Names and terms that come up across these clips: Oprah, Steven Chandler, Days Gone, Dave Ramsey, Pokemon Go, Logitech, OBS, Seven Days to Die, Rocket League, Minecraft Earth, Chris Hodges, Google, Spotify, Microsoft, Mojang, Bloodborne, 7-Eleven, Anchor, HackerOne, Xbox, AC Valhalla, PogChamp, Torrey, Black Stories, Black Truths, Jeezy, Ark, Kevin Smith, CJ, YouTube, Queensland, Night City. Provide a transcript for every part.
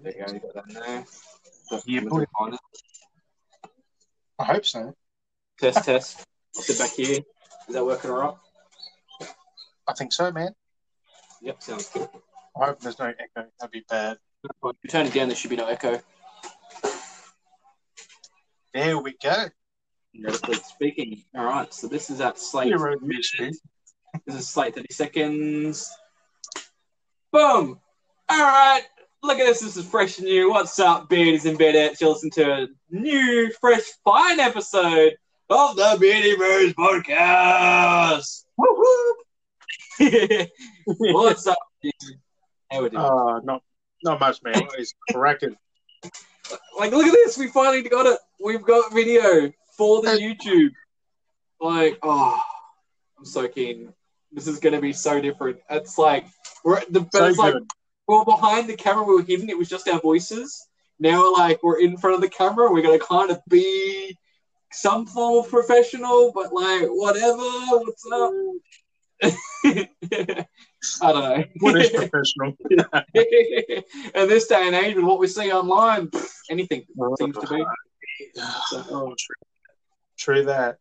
There you go, you got that there. Yeah, probably fine. I hope so. Test, test. What's it back here? Is that working all right? I think so, man. Yep, sounds good. I hope there's no echo. That'd be bad. If you turn it down, there should be no echo. There we go. Beautifully speaking. All right, so this is at slate. This is slate 30 seconds. Boom. All right. Look at this. This is fresh and new. What's up, Beardies and Beardettes? You're listening to a new, fresh, fine episode of the Beardie Booze Podcast. Woo-hoo. What's up, dude? How we doing? Not much, man. It's cracking. Like, look at this. We finally got it. We've got video for the YouTube. Like, oh, I'm so keen. This is going to be so different. It's like, we're at the best, so like, well, behind the camera we were hidden. It was just our voices. Now, like, we're in front of the camera. We're going to kind of be some form of professional, but, like, whatever. What's up? I don't know. What is professional? In this day and age, with what we see online, anything seems to be. So, true that.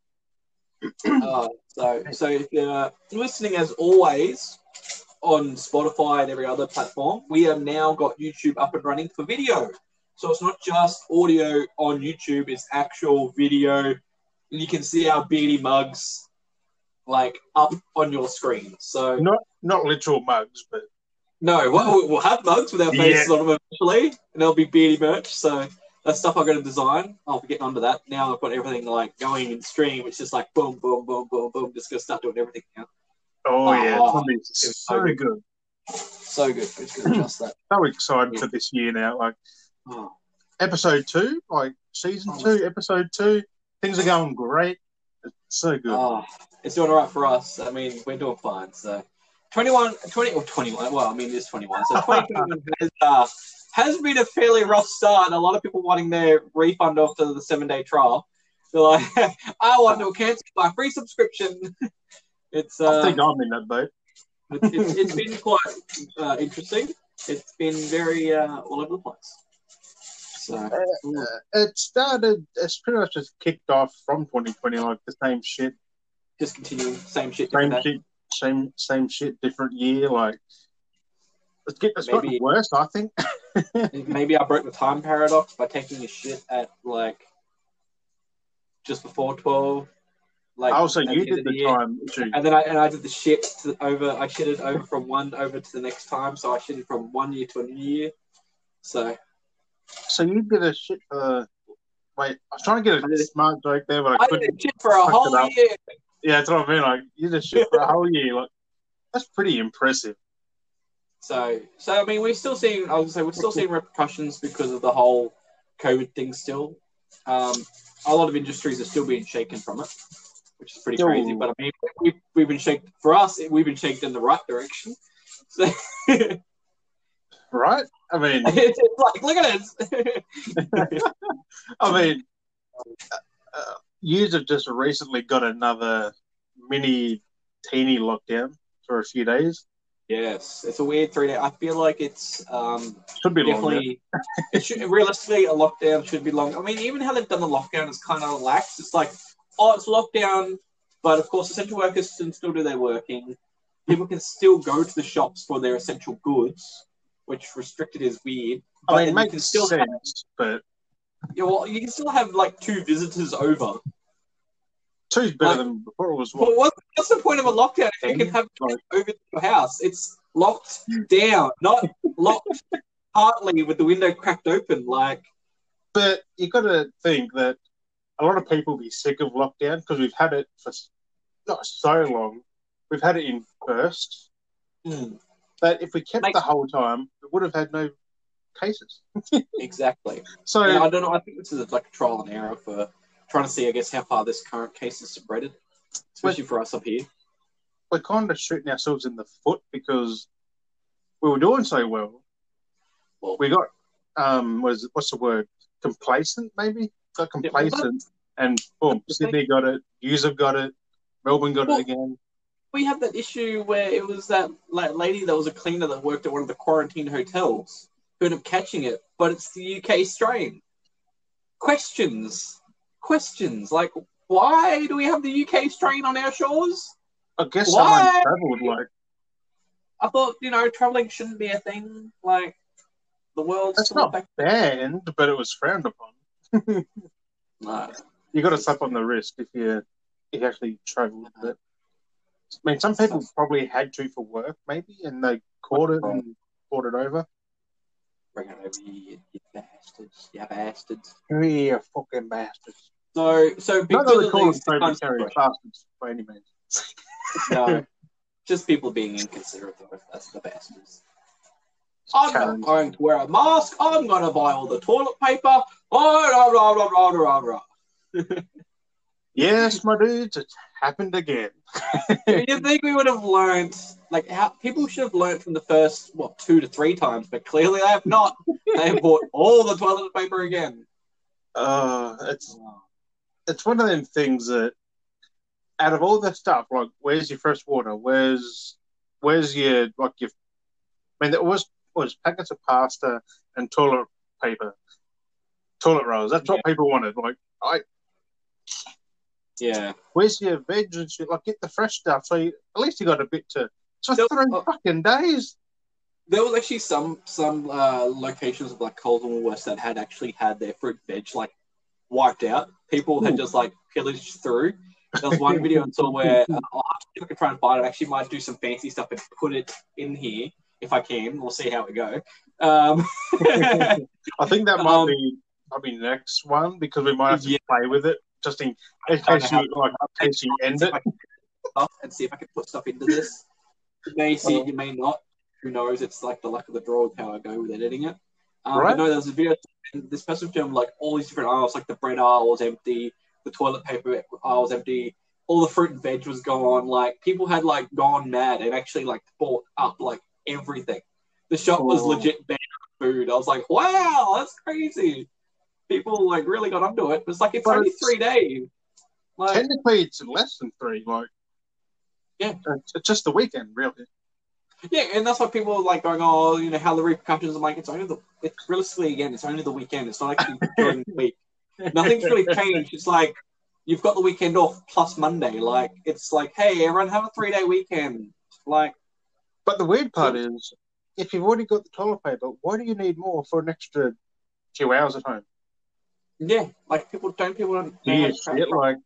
So if you're listening, as always, on Spotify and every other platform, we have now got YouTube up and running for video. So it's not just audio on YouTube; it's actual video. You can see our beardy mugs, like, up on your screen. So not literal mugs, but no. Well, we'll have mugs with our faces on them eventually, and there'll be beardy merch. So that's stuff I'm going to design. I'll be getting onto that. Now I've got everything, like, going in stream, which is like boom, boom, boom, boom, boom. Just going to start doing everything now. Oh, yeah. It's so good. So good. It's going to adjust that. So excited for this year now. Like, episode 2, like season 2, episode 2. Things are going great. It's so good. It's doing all right for us. I mean, we're doing fine. So 21. Well, I mean, it's 21. So 2021 has been a fairly rough start, and a lot of people wanting their refund after the 7-day trial. They're like, I want to cancel my free subscription. It's, I think I'm in that boat. It's been quite interesting. It's been very all over the place. So it started. It's pretty much just kicked off from 2020, like the same shit. Just continuing same shit. Same shit. Different year. Like, it's gotten worse, I think. Maybe I broke the time paradox by taking a shit at, like, just before 12. Like, oh, so you did the time, Judy. And then I did the shit over. I shitted over from one over to the next time. So I shitted from one year to a new year. So you did a shit. Wait, I was trying to get a smart joke there, but I couldn't. I did a shit for a whole year. Yeah, that's what I mean. Like, you did a shit for a whole year. Like, that's pretty impressive. So I mean, we're still seeing repercussions because of the whole COVID thing. Still, a lot of industries are still being shaken from it, which is pretty crazy. But I mean, we've been shaken. For us, we've been shaken in the right direction. So, right? I mean, it's like, look at it. I mean, years have just recently got another mini, teeny lockdown for a few days. Yes, it's a weird 3-day. I feel like it's should be definitely longer. Realistically, a lockdown should be long. I mean, even how they've done the lockdown is kind of lax. It's like, it's lockdown, but of course, essential workers can still do their working. People can still go to the shops for their essential goods, which restricted is weird. But I mean, it makes sense, but yeah, well, you can still have, like, 2 visitors over. 2's better than before. It was what? Well, what's the point of a lockdown if you can have over to your house? It's locked down, not locked partly with the window cracked open. Like, but you got to think that a lot of people be sick of lockdown because we've had it for not so long. We've had it in bursts. That if we kept the whole time, we would have had no cases. Exactly. So yeah, I don't know. I think this is like a trial and error for trying to see, I guess, how far this current case has spread, especially for us up here. We're kind of shooting ourselves in the foot because we were doing so well. Well, we got what's the word? Complacent, maybe. Got complacent, and boom, Sydney got it. User got it. Melbourne got it again. We had that issue where it was that lady that was a cleaner that worked at one of the quarantine hotels who end up catching it, but it's the UK strain. Questions. Like, why do we have the UK strain on our shores? I guess someone travelled, like. I thought, travelling shouldn't be a thing. Like, the world's... That's not banned, but it was frowned upon. No. You got to slap on the wrist if you actually travelled. But I mean, some people probably had to for work, maybe, and they caught it and brought it over. Bring it over, you bastards. You bastards. Yeah, fucking bastards. So because not that we call them proprietary bastards by any means. No. Just people being inconsiderate, though. That's the bastards. I'm not going to wear a mask. I'm going to buy all the toilet paper. Yes, my dudes, it's happened again. Do you think we would have learned, like, how people should have learned from the first, 2 to 3 times, but clearly they have not. They have bought all the toilet paper again. It's one of them things that, out of all the stuff, like, where's your fresh water? Where's your, like, your... I mean, there was packets of pasta and toilet paper. Toilet rolls. That's what people wanted. Like, where's your veg and shit? Like, get the fresh stuff. So at least you got a bit to... So 3 fucking days. There was actually some locations of, like, Coles and Woolworths that had actually had their fruit veg, like, wiped out. People had just, like, pillaged through. There was one video I saw where I could try and find it. I actually might do some fancy stuff and put it in here if I can. We'll see how it goes. I think that might be probably next one, because we might have to play with it. Just in case you end it. And see if I can put stuff into this. You may see it, you may not. Who knows? It's like the luck of the draw of how I go with editing it. Right. I know there was a video, and this person filmed like all these different aisles, like the bread aisle was empty, the toilet paper aisle was empty, all the fruit and veg was gone. Like, people had like gone mad and actually like bought up like everything. The shop was legit banned food. I was like, wow, that's crazy. People like really got onto it. It's like it's only 3 days. Like, technically, it's less than 3. Like, yeah, it's just the weekend, really. Yeah, and that's why people are like going, "Oh, how the repercussions." I'm like, it's realistically again, it's only the weekend. It's not actually during the week. Nothing's really changed. It's like you've got the weekend off plus Monday. Like, it's like, hey, everyone, have a 3-day weekend. Like, but the weird part is, if you've already got the toilet paper, why do you need more for an extra few hours at home? Yeah, like people don't. Yeah, like,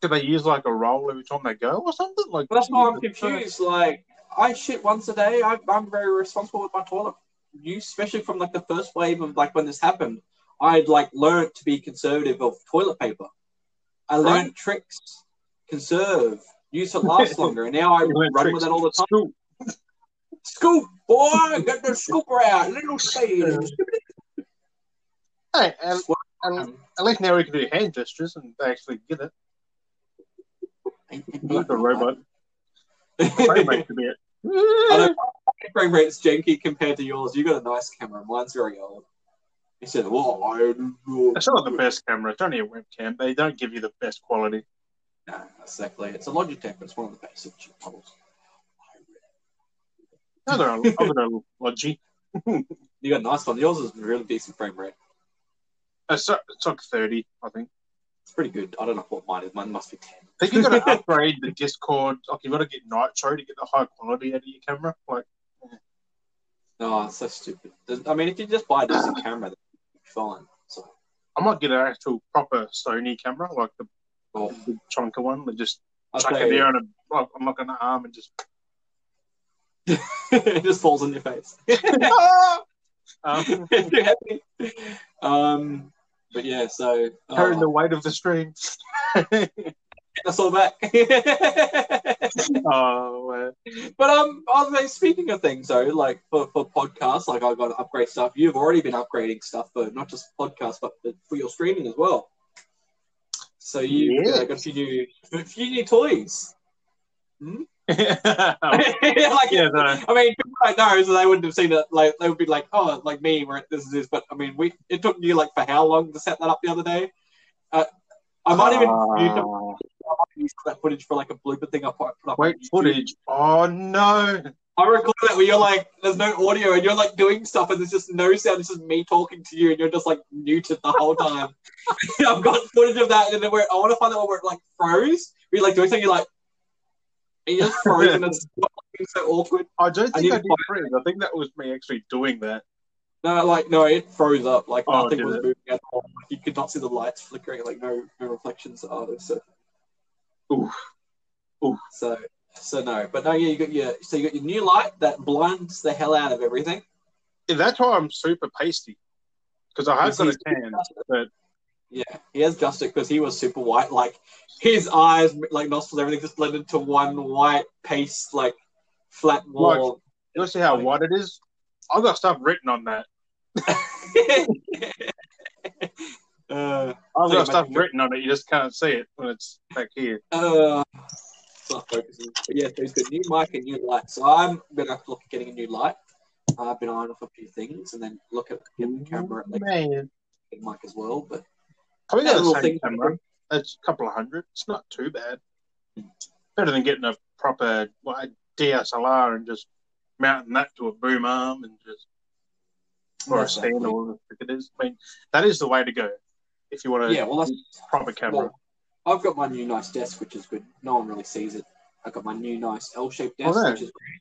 do they use like a roll every time they go or something? Like, that's why I'm confused. Like, I shit once a day. I'm very responsible with my toilet use, especially from like the first wave of like when this happened. I'd like learned to be conservative of toilet paper. I learned tricks, conserve, use it last longer, and now I run with it all the time. Scoop, boy, get the scooper out, little seed. Hey, at least now we can do hand gestures and they actually get it. Like a robot. Frame rate could be it. My frame rate's janky compared to yours. You got a nice camera. Mine's very old. He said, it's not the best camera. It's only a webcam. They don't give you the best quality. No, exactly. It's a Logitech, but it's one of the basic chip models. No, they're a Logi. You got a nice one. Yours is a really decent frame rate. It's like 30, I think. It's pretty good. I don't know what mine is. Mine must be 10. I think you've got to upgrade the Discord. Like, you've got to get Nitro to get the high quality out of your camera. Like, no, it's so stupid. I mean, if you just buy a decent camera, that'd be fine. So I might get an actual proper Sony camera, like the big chunker one, that just chuck it there and I'm not going to arm and just... It just falls on your face. But yeah, so carrying the weight of the stream. That's all back. I was like, speaking of things though, like for podcasts, like I've got to upgrade stuff. You've already been upgrading stuff for not just podcasts, but for your streaming as well. So you got a few new toys. Hmm? I mean, people I know, so they wouldn't have seen it. Like, they would be like, "Oh, like me, where this is this." But I mean, it took you like for how long to set that up the other day? I might even use that footage for like a blooper thing I put up. Wait, footage? Oh no! I recorded that where you're like, there's no audio, and you're like doing stuff, and there's just no sound. It's just me talking to you, and you're just like muted the whole time. I've got footage of that, and then I want to find out where it like froze. Where you're like doing something, you're like, and you're just frozen, and it's so awkward. I don't think I did freeze. I think that was me actually doing that. No, it froze up. Like nothing was moving at all. Like, you could not see the lights flickering. Like no reflections either. So, ooh. So no, but no, yeah, you got your new light that blinds the hell out of everything. Yeah, that's why I'm super pasty, because I have got a tan. But yeah, he has just it because he was super white. Like his eyes, like nostrils, everything just blended to one white paste, like flat wall. Look, you'll see how white it is. I've got stuff written on that. I've got stuff written on it. You just can't see it when it's back here. It's not focusing. But yeah, so he's got a new mic and new light. So I'm going to have to look at getting a new light. I've been eyeing off a few things and then look at getting the camera and the mic as well. But I mean, that's the same camera. That's a couple of hundred. It's not too bad. Better than getting a proper DSLR and just mounting that to a boom arm and just a stand or whatever it is. I mean, that is the way to go if you want to use proper camera. Well, I've got my new nice desk, which is good. No one really sees it. I've got my new nice L-shaped desk, which is great.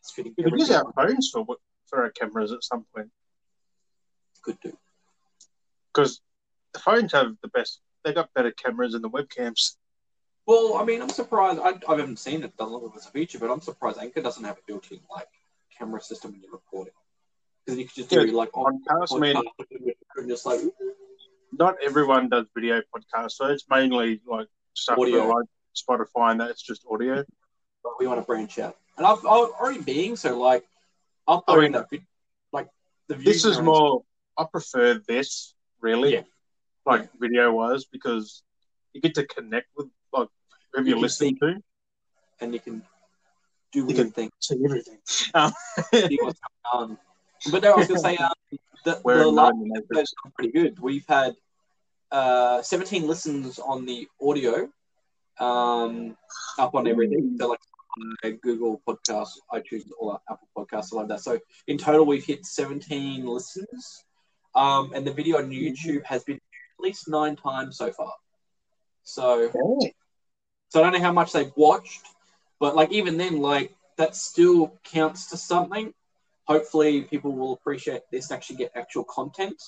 It's fitting. We could use our phones for our cameras at some point. Could do. Because the phones have the best. They got better cameras than the webcams. Well, I mean, I'm surprised. I haven't seen it done as a feature, but I'm surprised Anchor doesn't have a built-in like camera system when you're recording, because you could just do like podcasts. I mean, and just like not everyone does video podcasts, so it's mainly like stuff like Spotify, and that's just audio. But we want to branch out, and I've already being so like uploading that video, like the view. This is more. I prefer this really, video wise, because you get to connect with. Whoever you're listening to. And you can do weird things. See everything. See what's going on. But no, I was going to say, the last episode's gone pretty good. We've had 17 listens on the audio up on everything. So, like Google Podcasts, iTunes, all that, Apple Podcasts, all like that. So, in total, we've hit 17 listens. And the video on YouTube has been at least 9 times so far. So... Oh. So I don't know how much they've watched, but like even then, like that still counts to something. Hopefully, people will appreciate this and actually get actual content.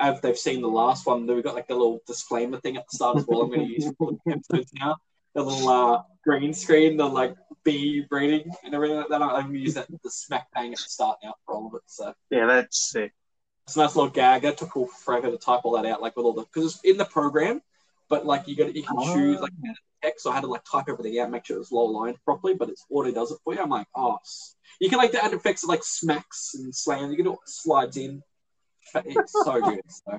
If they've seen the last one, then we've got like the little disclaimer thing at the start as well. I'm going to use for all the episodes now. The little green screen, the like B reading and everything like that. I'm going to use that the smack bang at the start now for all of it. So yeah, that's sick. It's a nice little gag. That took forever to type all that out, like with all the because it's in the program, but like you can choose like. Text, so I had to like type everything out, make sure it was low aligned properly, but it's auto does it for you. I'm like, you can like add effects like smacks and slams. You can do it slides in. It's so good. So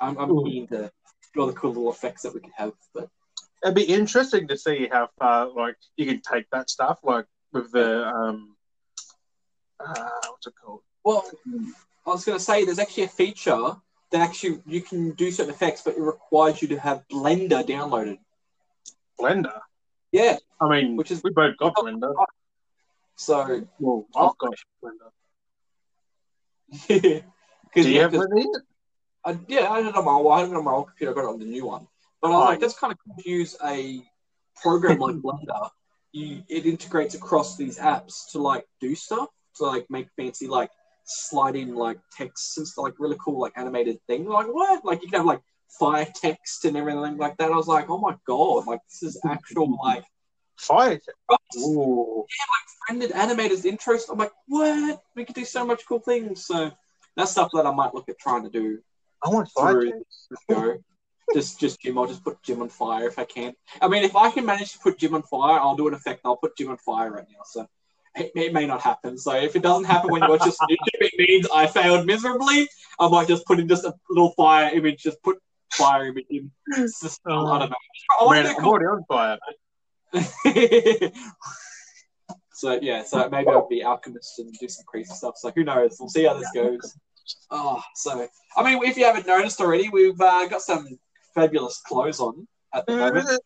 I'm keen to do all the cool little effects that we can have. But it'd be interesting to see how far like you can take that stuff, like with the what's it called? Well, I was going to say there's actually a feature that actually you can do certain effects, but it requires you to have Blender downloaded. Blender? Yeah. I mean, we both got Blender. So... Well, I've got Blender. Yeah. Do you have Blender? Yeah, I had it on my old computer. I got it on the new one. But I was like, that's kind of cool to use a program like Blender. It integrates across these apps to, like, do stuff. To, like, make fancy, like, sliding, like, texts and stuff. Like, really cool, like, animated things. Like, what? Like, you can have, like, fire text and everything like that. I was like, oh my god, like this is actual like fire text. Ooh. Yeah, like friended animators intros. I'm like, what? We could do so much cool things. So that's stuff that I might look at trying to do. I want fire text. Just Jim. I'll just put Jim on fire if I can. I mean, if I can manage to put Jim on fire, I'll do an effect. And I'll put Jim on fire right now. So it may not happen. So if it doesn't happen when you watch this YouTube, it means I failed miserably. I might just put in just a little fire image. Just put. Fire him. I don't know. I'm already on fire. So maybe I'll be alchemist and do some crazy stuff. So who knows? We'll see how this goes. So I mean, if you haven't noticed already, we've got some fabulous clothes on. at the moment.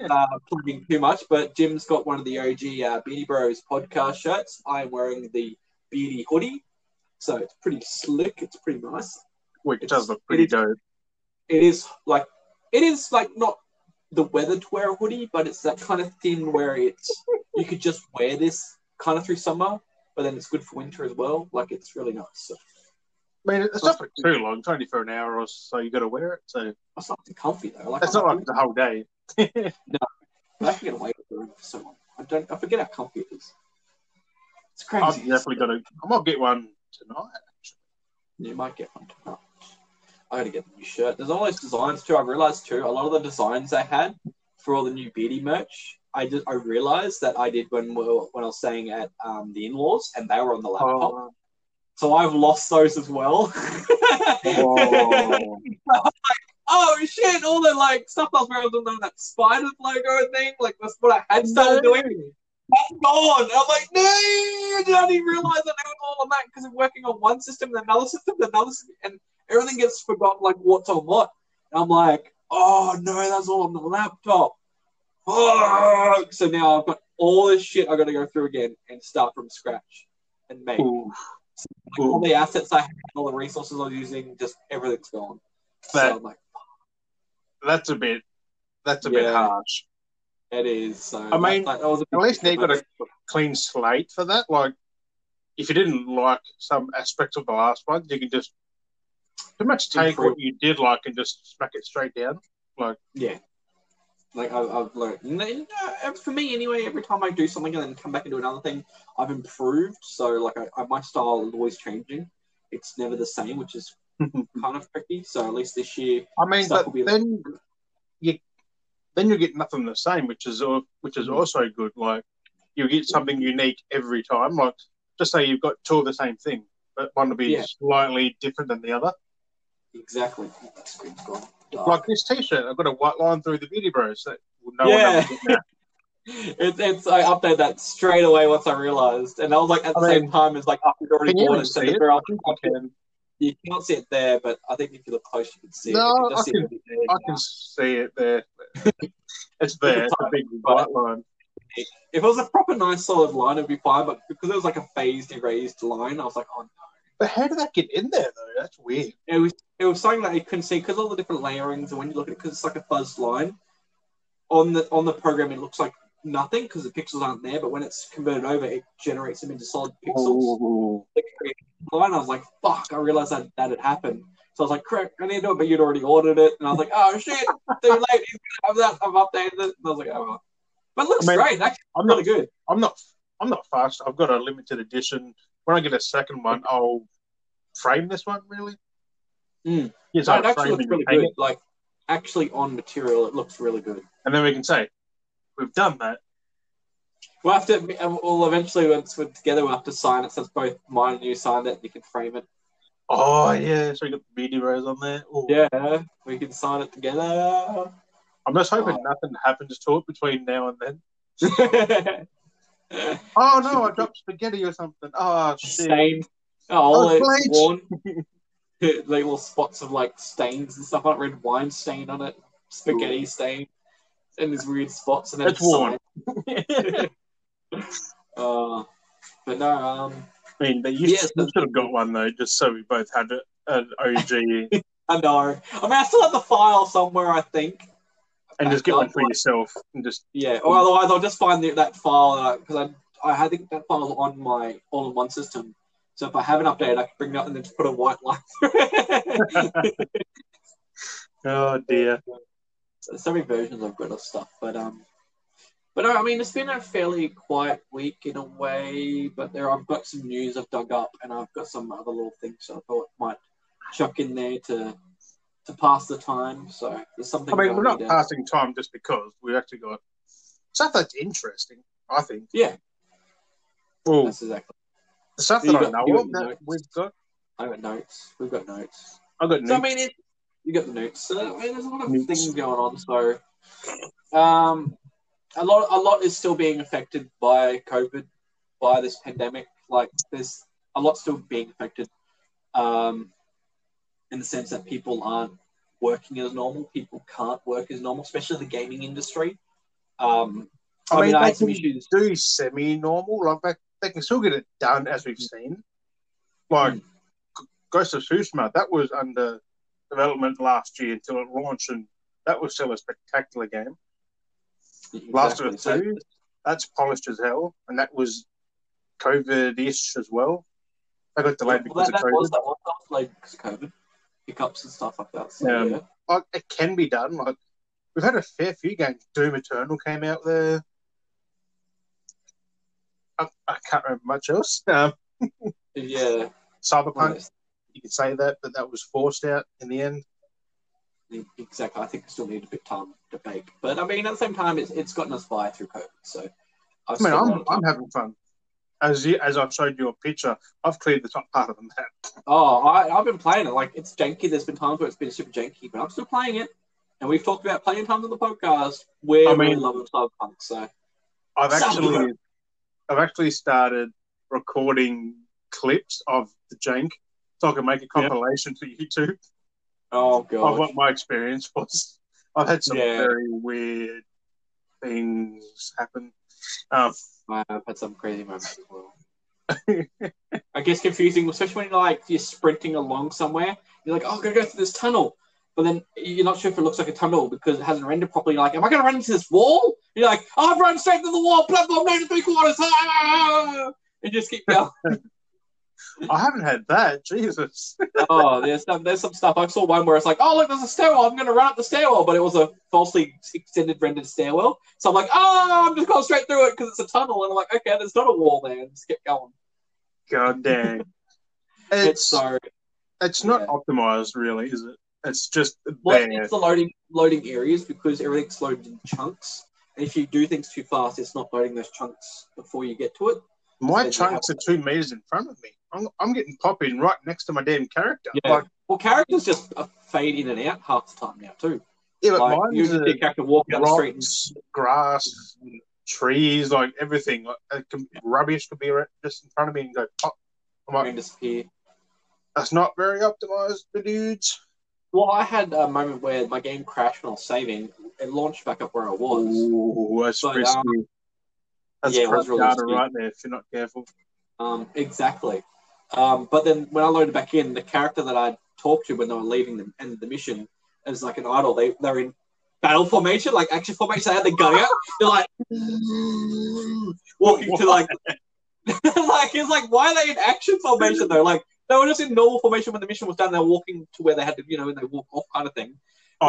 Not plugging too much, but Jim's got one of the OG Beardie Bros podcast shirts. I'm wearing the Beardie hoodie, so it's pretty slick. It's pretty nice. It does look pretty dope. It is like not the weather to wear a hoodie, but it's that kind of thin where it's you could just wear this kind of through summer, but then it's good for winter as well. Like, it's really nice. So. I mean, it's not for too long. It's only for an hour or so. You got to wear it. So that's something comfy though. Like, it's not like the whole day. No, I can get away with it for so long. I forget how comfy it is. It's crazy. I've definitely got to. I might get one tonight. You might get one tonight. I got to get the new shirt. There's all those designs too. I realized too, a lot of the designs I had for all the new Beardie merch, I realized that I did when I was staying at the in-laws, and they were on the laptop. Oh. So I've lost those as well. Oh. I was like, oh shit! All the like stuff I was wearing on that spider logo thing, like that's what I had started doing. That's gone. And I'm like, no! I didn't even realize that they were all on that because I'm working on one system, then another system, then another system, and everything gets forgotten, like what's on what. And I'm like, oh no, that's all on the laptop. Oh. So now I've got all this shit I got to go through again and start from scratch and make. Ooh. So, like, all the assets I have, all the resources I'm using, just everything's gone. So I'm like, that's a bit harsh. It is. So I mean, at least they got a clean slate for that. Like, if you didn't like some aspects of the last one, you can just pretty much take what you did like and just smack it straight down. Like, yeah. Like, I've learned. You know, for me, anyway, every time I do something and then come back and do another thing, I've improved. So, like, my style is always changing. It's never the same, which is kind of tricky. So, at least this year, I mean, but then you get nothing the same, which is also good. Like, you get something unique every time. Like, just say you've got two of the same thing, but one will be slightly different than the other. Exactly. That screen's gone. Like this T-shirt, I've got a white line through the Beardie Bros. So no one else is there. I updated that straight away once I realised, and I was like, at the same time, it's like after already bought it, so you can't see it there, but I think if you look close, you can see it. No, I can see it there. It's there. It's a big white line. If it was a proper nice solid line, it'd be fine, but because it was like a phased erased line, I was like, oh no. But how did that get in there, though? That's weird. It was something that you couldn't see because all the different layerings, and when you look at it, because it's like a fuzz line, on the program it looks like nothing because the pixels aren't there, but when it's converted over, it generates them into solid pixels. Oh. Line, I was like, fuck, I realised that had happened. So I was like, crap, I need to do it, but you'd already ordered it. And I was like, oh, shit, too late. I've updated it. And I was like, oh, well. But it looks great. Actually, I'm really good. I'm not fast. I've got a limited edition. When I get a second one, I'll frame this one, really. Mm. Yes, no, it actually looks really good. It. Like, actually on material, it looks really good. And then we can say, we've done that. We'll have to, eventually, once we're together, we'll have to sign it. So it's both mine and you signed it, and you can frame it. Oh, yeah. So we got the Beardie Bros on there. Ooh. Yeah, we can sign it together. I'm just hoping nothing happens to it between now and then. Oh no! I dropped spaghetti or something. Oh shit! Stain. Oh, it's worn. Little spots of like stains and stuff. Like red wine stain on it, spaghetti stain, and these weird spots. And then it's worn. But no. I mean, but you should have got one though, just so we both had an OG. I know. I mean, I still have the file somewhere, I think. And just get one for yourself, and just Or otherwise, I'll just find that file because I think that file's on my all-in-one system. So if I have an update, I can bring it up and then just put a white line through it. Oh dear! There's so many versions I've got of stuff, but I mean, it's been a fairly quiet week in a way. But I've got some news I've dug up, and I've got some other little things so I thought might chuck in there to pass the time, so there's something. I mean, we're not passing time just because we've actually got stuff that's interesting, I think. Yeah. Well, that's exactly the stuff that I know of that we've got. I got notes. We've got notes. I've got notes. So, I mean, you got the notes. So, I mean, there's a lot of things going on. So, a lot is still being affected by COVID, by this pandemic. Like, there's a lot still being affected. In the sense that people aren't working as normal. People can't work as normal, especially the gaming industry. I mean, they can issues. Do semi-normal. Like they can still get it done, as we've seen. Like Ghost of Tsushima, that was under development last year until it launched, and that was still a spectacular game. Exactly. Last of it 2, that's polished as hell, and that was COVID-ish as well. I got delayed because of COVID. That was delayed because of COVID. Hiccups and stuff like that. So, yeah. Like, it can be done. Like, we've had a fair few games. Doom Eternal came out there. I can't remember much else. Yeah. Cyberpunk, nice. You could say that, but that was forced out in the end. Exactly. I think we still need a bit of time to bake. But, I mean, at the same time, it's gotten us by through COVID. So, I'm having fun. As I've showed you a picture, I've cleared the top part of the map. Oh, I've been playing it. Like, it's janky. There's been times where it's been super janky, but I'm still playing it. And we've talked about playing times on the podcast where we're in love with Cyberpunk. So I've actually started recording clips of the jank so I can make a compilation to YouTube. Oh god, of what my experience was. I've had some very weird things happen. I've had some crazy moments as well. I guess confusing, especially when you're sprinting along somewhere. You're like, oh, I'm going to go through this tunnel. But then you're not sure if it looks like a tunnel because it hasn't rendered properly. You're like, am I going to run into this wall? You're like, oh, I've run straight into the wall. Platform 9 3/4. Ah! And just keep going. I haven't had that. Jesus. Oh, there's some stuff. I saw one where it's like, oh, look, there's a stairwell. I'm going to run up the stairwell. But it was a falsely extended rendered stairwell. So I'm like, oh, I'm just going straight through it because it's a tunnel. And I'm like, okay, there's not a wall there. And just keep going. God dang. It's not optimized, really, is it? It's just it's the loading areas because everything's loaded in chunks. And if you do things too fast, it's not loading those chunks before you get to it. My chunks are 2 meters in front of me. I'm getting popped in right next to my damn character. Yeah. Like, well, characters just fade in and out half the time now too. Yeah, but mine's a character walking down the street, and grass, trees, like everything. Like, rubbish could be just in front of me and go pop. I'm like, and disappear. That's not very optimized, the dudes. Well, I had a moment where my game crashed when I was saving. It launched back up where I was. Ooh, that's risky. That's crap really data right there if you're not careful. Exactly. But then when I loaded back in, the character that I talked to when they were leaving the end of the mission is like an idol. They're in battle formation, like action formation. They had the gun out. They're like walking to like like it's like, why are they in action formation though? Like, they were just in normal formation when the mission was done. They were walking to where they had to, and they walk off kind of thing. But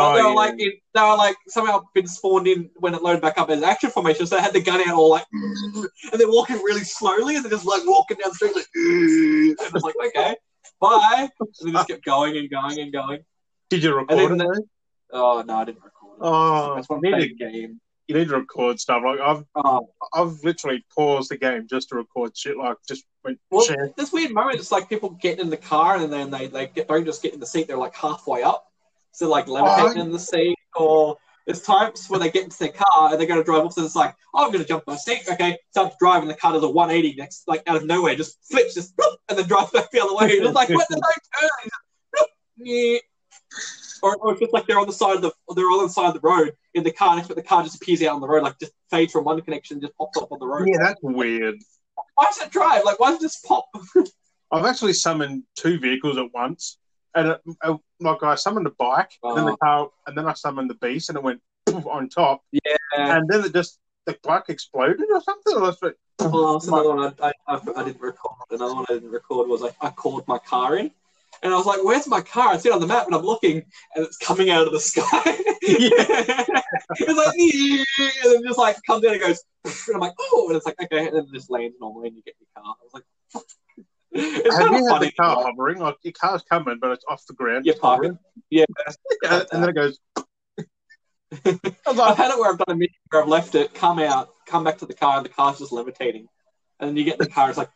they were somehow been spawned in when it loaded back up as action formation. So they had the gun out all like, and they're walking really slowly. And they're just like walking down the street like, and it's like, okay, bye. And they just kept going and going and going. Did you record it? Oh, no, I didn't record it. Oh, that's one big game. You need to record stuff. Like I've literally paused the game just to record shit. Like just went. Well, this weird moment. It's like people get in the car and then they don't just get in the seat. They're like halfway up, so like levitating in the seat. Or there's times where they get into their car and they're going to drive off. So it's like, oh, I'm going to jump my seat. Okay, start driving. The car does a 180 next, like out of nowhere, just flips, just bloop, and then drives back the other way. It's like, what did I turn? Or if it's like they're on the side of the road in the car, but the car just appears out on the road, like just fades from one connection, just pops up on the road. Yeah, that's weird. Why does it drive? Like, why does it just pop? I've actually summoned 2 vehicles at once, and I summoned a bike, and then the car, and then I summoned the beast, and it went on top. Yeah, and then the bike exploded or something. Another one I didn't record. Another one I didn't record was I called my car in. And I was like, where's my car? I see it on the map and I'm looking and it's coming out of the sky. It's like, and then just like comes down and goes, and I'm like, oh, and it's like, okay. And then it just lands normally and you get your car. I was like, fuck. It's have kind you of had funny. The car hovering? Like, your car's coming, but it's off the ground. You're parking. Yeah. And then it goes. I've had it where I've done a mission where I've left it, come out, come back to the car, and the car's just levitating. And then you get in the car, it's like.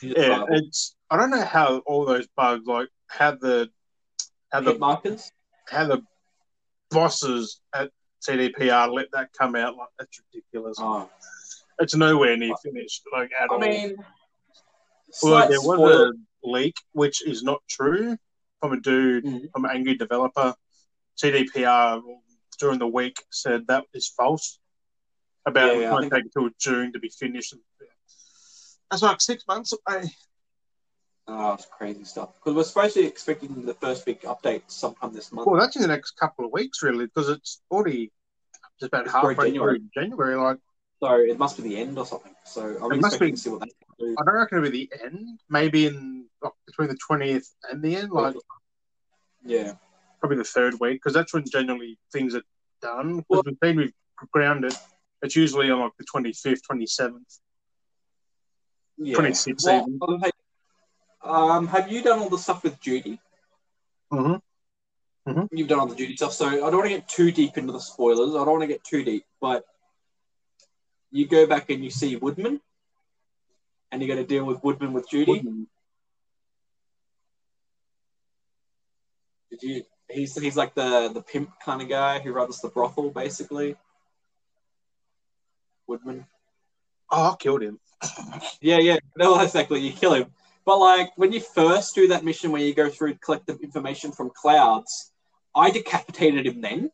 Yeah, I don't know how all those bugs, like how the bosses at CDPR let that come out. Like, that's ridiculous. Oh. It's nowhere near finished. Like, at all. I mean, there was a leak, which is not true. from a dude, from an angry developer. CDPR during the week said that is false. About it won't take until June to be finished. That's like 6 months away. Oh, it's crazy stuff. Because we're supposed to be expecting the first big update sometime this month. Well, that's in the next couple of weeks, really, because it's already just about halfway through January. Like, so it must be the end or something. So I'm expecting to see what they can do. I don't reckon it'll be the end. Maybe in between the 20th and the end. Like, yeah, probably the third week, because that's when generally things are done. Because we've seen we've grounded. It's usually on like the 25th, 27th, 26th. Well, hey, have you done all the stuff with Judy? You've done all the Judy stuff, so I don't want to get too deep into the spoilers. I don't want to get too deep, but you go back and you see Woodman, and you're going to deal with Woodman with Judy. Did you? He's like the pimp kind of guy who runs the brothel, basically. Woodman. Oh, I killed him. Yeah. No, exactly. You kill him. But, like, when you first do that mission where you go through and collect the information from clouds, I decapitated him then.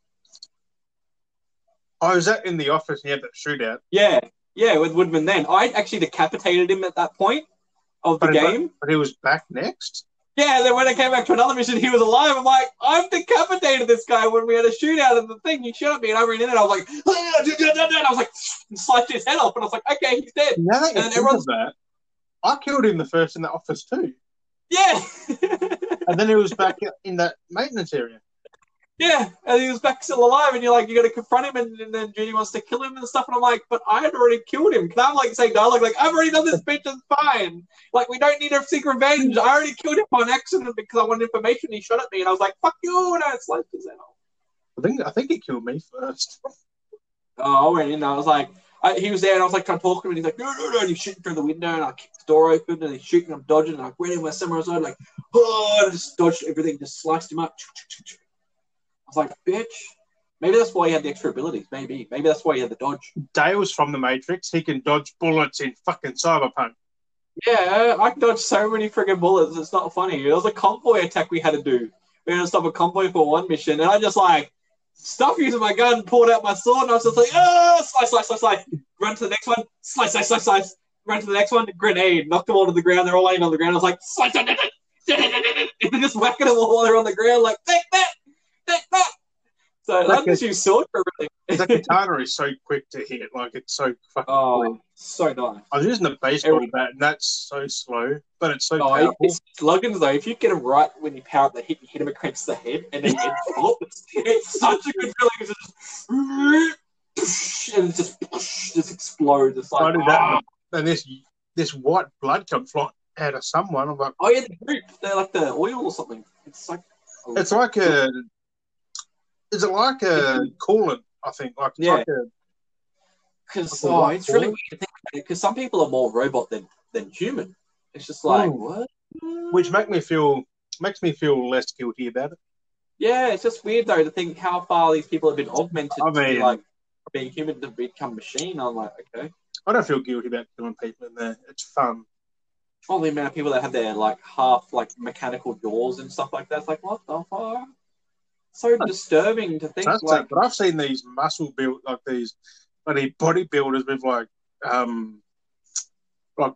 Oh, is that in the office and you had that shootout? Yeah, with Woodman then. I actually decapitated him at that point of the game. But he was back next? Yeah, and then when I came back to another mission, he was alive. I'm like, I've decapitated this guy when we had a shootout at the thing. You shot me, and I ran in, and I was like, and sliced his head off, and I was like, okay, he's dead. Now that you think of that, I killed him the first in the office too. Yeah. And then he was back in that maintenance area. Yeah, and he was back still alive, and you're like, you got to confront him, and then Judy wants to kill him and stuff, and I'm like, but I had already killed him. Can I, like, say dialogue? Like, I've already done this, bitch, it's fine. Like, we don't need to seek revenge. I already killed him on accident because I wanted information, and he shot at me, and I was like, fuck you, and I sliced his head off. I think he killed me first. I went in, I was like, he was there, and I was like, trying to talk to him, and he's like, no, and he's shooting through the window, and I kicked the door open, and he's shooting, I'm dodging, and I went in where somewhere else, I'm like, and I just dodged everything, just sliced him up. I was like, bitch, maybe that's why he had the extra abilities. Maybe that's why he had the dodge. Dale's from the Matrix. He can dodge bullets in fucking Cyberpunk. Yeah, I can dodge so many friggin' bullets. It's not funny. It was a convoy attack we had to do. We had to stop a convoy for one mission, and I just, like, stuff using my gun, pulled out my sword, and I was just like, slice. Run to the next one. Slice. Run to the next one. Grenade. Knocked them all to the ground. They're all laying on the ground. I was like, slice. Just whacking them all while they're on the ground, like, take that. So that gives you sword for everything. That katana is so quick to hit, like, it's so fucking quick. So nice. I was using the baseball bat, and that's so slow, but it's so powerful. It's Luggins, though. If you get him right when you power up the hit, you hit him across the head, and then head flop. It's such a good feeling. It just explodes. It's like, and this white blood comes flying out of someone. I'm like, the poop. They're like the oil or something. Is it like a coolant, I think? It's really weird to think about it, because some people are more robot than human. It's just like, what? Which makes me feel less guilty about it. Yeah, it's just weird, though, to think how far these people have been augmented to, like, being human to become machine. I'm like, okay. I don't feel guilty about killing people in there. It's fun. All the amount of people that have their, like, half, like, mechanical doors and stuff like that. It's like, what the fuck? So disturbing to think. Like, but I've seen these muscle built, like these bloody bodybuilders with like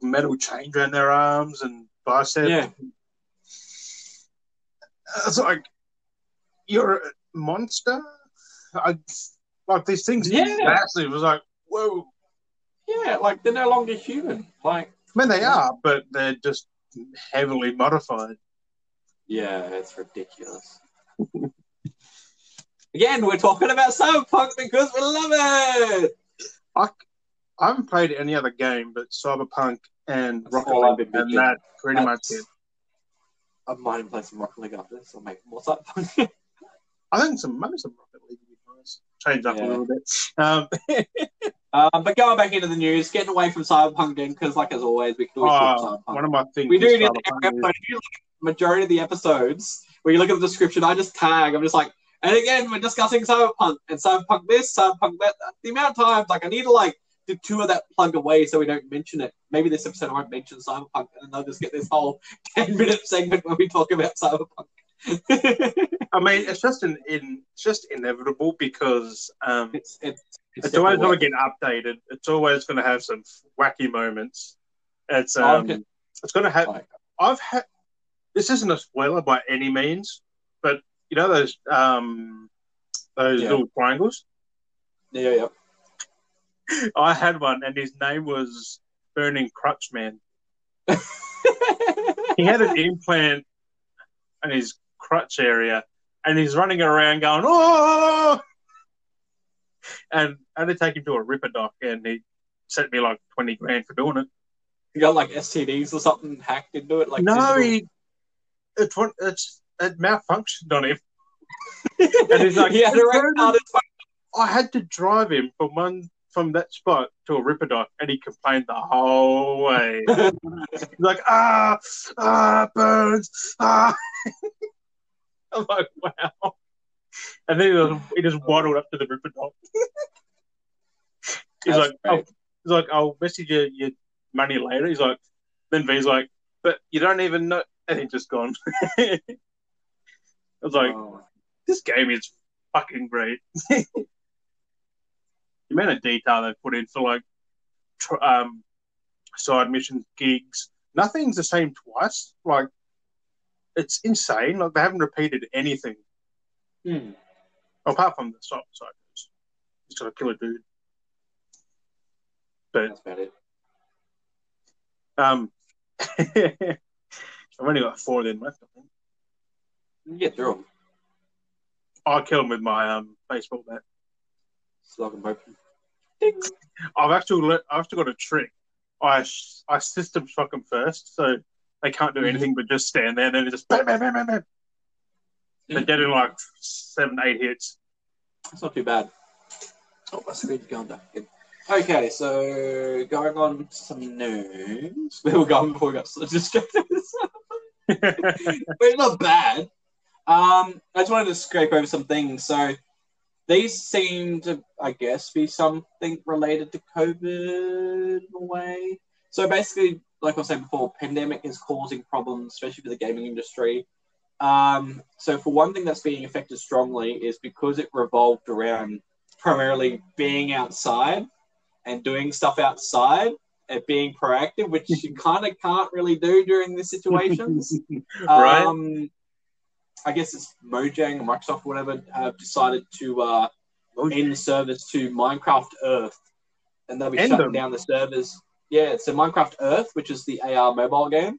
metal chains around their arms and biceps. Yeah. It's like, you're a monster. Like, these things are massive. It was like, whoa. Yeah, like, they're no longer human. Like, I mean, they are, but they're just heavily modified. Yeah, it's ridiculous. Again, we're talking about Cyberpunk because we love it. I haven't played any other game but Cyberpunk and Rocket League, and that's pretty much it. I might even play some Rocket League after this. I'll make more Cyberpunk. I think maybe some Rocket League would be nice. Change up a little bit. But going back into the news, getting away from Cyberpunk again, because, like, as always, we can always talk Cyberpunk. One of my things we do need the majority of the episodes where you look at the description, I just tag. I'm just like, and again, we're discussing Cyberpunk, and Cyberpunk this, Cyberpunk that. The amount of times, like, I need to, like, do two of that plug away so we don't mention it. Maybe this episode I won't mention Cyberpunk, and then I'll just get this whole 10-minute segment where we talk about Cyberpunk. I mean, it's just inevitable because it's always going to get updated. It's always going to have some wacky moments. It's going to have. Like, this isn't a spoiler by any means, but you know those little triangles. Yeah. I had one, and his name was Burning Crutch Man. He had an implant in his crutch area, and he's running around going, "Oh!" And I had to take him to a ripper doc, and he sent me like $20,000 for doing it. You got like STDs or something hacked into it? Like no, it malfunctioned on him. And he's like, I had to drive him from that spot to a ripper dock, and he complained the whole way. He's like, burns, I'm like, wow. And then he just waddled up to the ripper dock. He's like, I'll message you your money later. He's like, then V's like, but you don't even know. And he just gone. I was like, This game is fucking great. The amount of detail they put in for like side missions, gigs, nothing's the same twice. Like, it's insane. Like, they haven't repeated anything. Hmm. Apart from the side missions. He's got to kill a dude. But that's about it. I've only got 4 of them left, I think. You can get through them. I killed them with my baseball bat. Slug them open. Ding. I've actually got a trick. I system shock them first, so they can't do anything but just stand there, and then it just bam, bam, bam, bam, bam. They're dead in like 7-8 hits. That's not too bad. Oh, that's a good gun. Okay, so going on some news. We were going before we got distracted. But not bad. I just wanted to scrape over some things. So these seem to, I guess, be something related to COVID in a way. So basically, like I said before, pandemic is causing problems, especially for the gaming industry. So for one thing that's being affected strongly is because it revolved around primarily being outside and doing stuff outside and being proactive, which you kind of can't really do during these situations. Right. I guess it's Mojang or Microsoft or whatever have decided to end service to Minecraft Earth, and they'll be shutting down the servers. Yeah, so Minecraft Earth, which is the AR mobile game,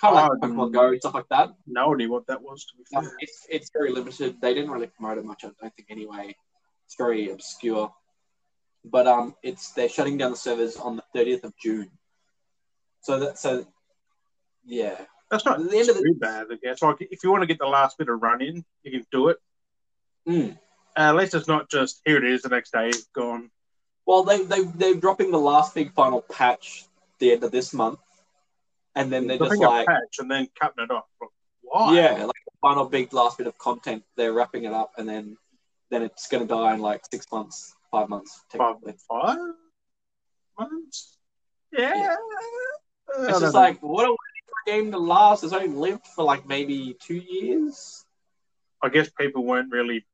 kind of like Pokemon Go and stuff like that. No idea what that was, to be fair. It's very limited. They didn't really promote it much, I don't think, anyway. It's very obscure. But they're shutting down the servers on the 30th of June. So, yeah. That's not too bad, I guess. Like, if you want to get the last bit of run in, you can do it. Mm. At least it's not just, here it is, the next day, it's gone. Well, they're dropping the last big final patch the end of this month. And then they're just like... a patch and then cutting it off. Like, why? Yeah, like the final big last bit of content, they're wrapping it up, and then it's going to die in like 6 months. 5 months, technically. 5 months? Yeah. It's just like, what a way for a game to last. It's only lived for like maybe 2 years. I guess people weren't really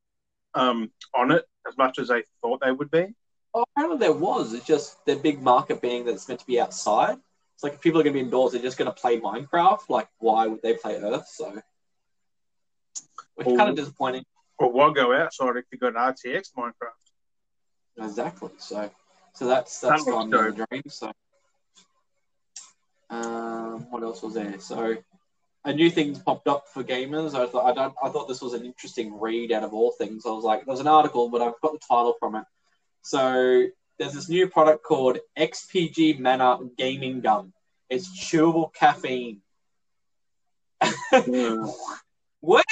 on it as much as they thought they would be. Oh, apparently there was. It's just their big market being that it's meant to be outside. It's like if people are going to be indoors, they're just going to play Minecraft. Like, why would they play Earth? So, which is kind of disappointing. Or why go outside if you've got RTX Minecraft? Exactly. So that's gone down the drain. So, what else was there? So, a new thing's popped up for gamers. I thought this was an interesting read out of all things. I was like, there's an article, but I've got the title from it. So, there's this new product called XPG Mana Gaming Gun. It's chewable caffeine. Yeah. What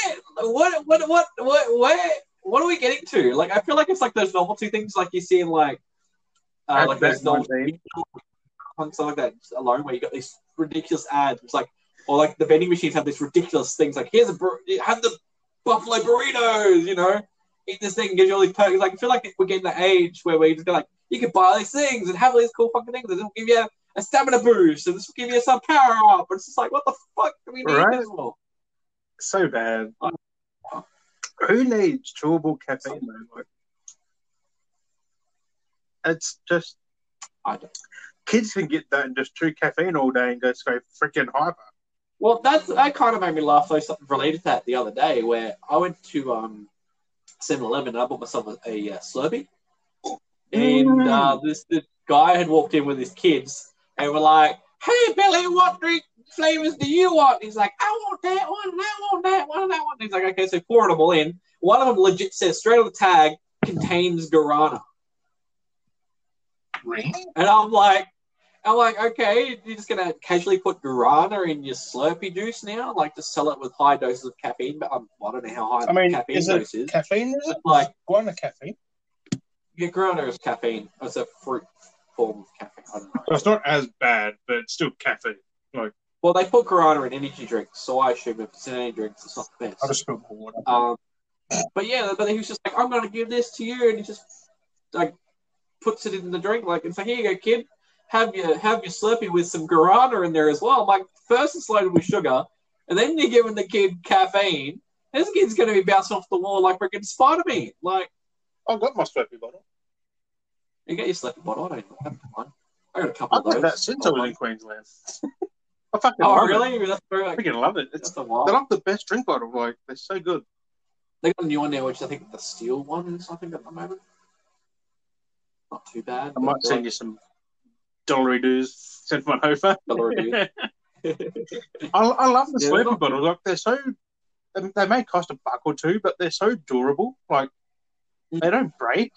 are we getting to? Like, I feel like it's like those novelty things, like you see in like those novelty things like that alone, where you got these ridiculous ads. It's like, or like the vending machines have these ridiculous things, like have the buffalo burritos, you know, eat this thing, and gives you all these perks. Like, I feel like we're getting that age where we just go like, you can buy all these things and have all these cool fucking things, and this will give you a stamina boost, and this will give you some power up. But it's just like, what the fuck do we need this for? so bad. Who needs chewable caffeine, man? Like, it's just... I don't. Kids can get that and just chew caffeine all day and go freaking hyper. Well, that kind of made me laugh, though, something related to that the other day, where I went to 7-Eleven and I bought myself a Slurpee. And this guy had walked in with his kids and were like, "Hey, Billy, what drink flavors do you want?" He's like, "I want that one, and I want that one, and that one." He's like, "Okay," so pouring them all in. One of them legit says straight on the tag, "Contains guarana." And I'm like, okay, you're just gonna casually put guarana in your Slurpee juice now, like to sell it with high doses of caffeine. But I don't know how high caffeine is dose is. Caffeine is it? Like guarana caffeine? Yeah, guarana is caffeine. It's a fruit form of caffeine. I don't know. It's not as bad, but it's still caffeine. Like, well, they put guarana in energy drinks, so I assume if it's in energy drinks, it's not the best. I just spilled more water. But yeah, but he was just like, "I'm gonna give this to you," and he just like puts it in the drink, like, and so here you go, kid. Have your Slurpee with some guarana in there as well. I'm like, first it's loaded with sugar, and then you're giving the kid caffeine. This kid's going to be bouncing off the wall like freaking Spider-Man. Like, I've got my Slurpee bottle. You got your Slurpee bottle? I don't even have one. I got a couple of those. I've had that since I was in Queensland. I fucking love really? It. I freaking love it. It's they're like the best drink bottle. Like, they're so good. They got a new one now, which I think the steel one is, I think, at the moment. Not too bad. I might send you some dollary doos. Send one over. I love the Slurpee bottles. Like, they're so... They may cost a buck or two, but they're so durable. Like, they don't break.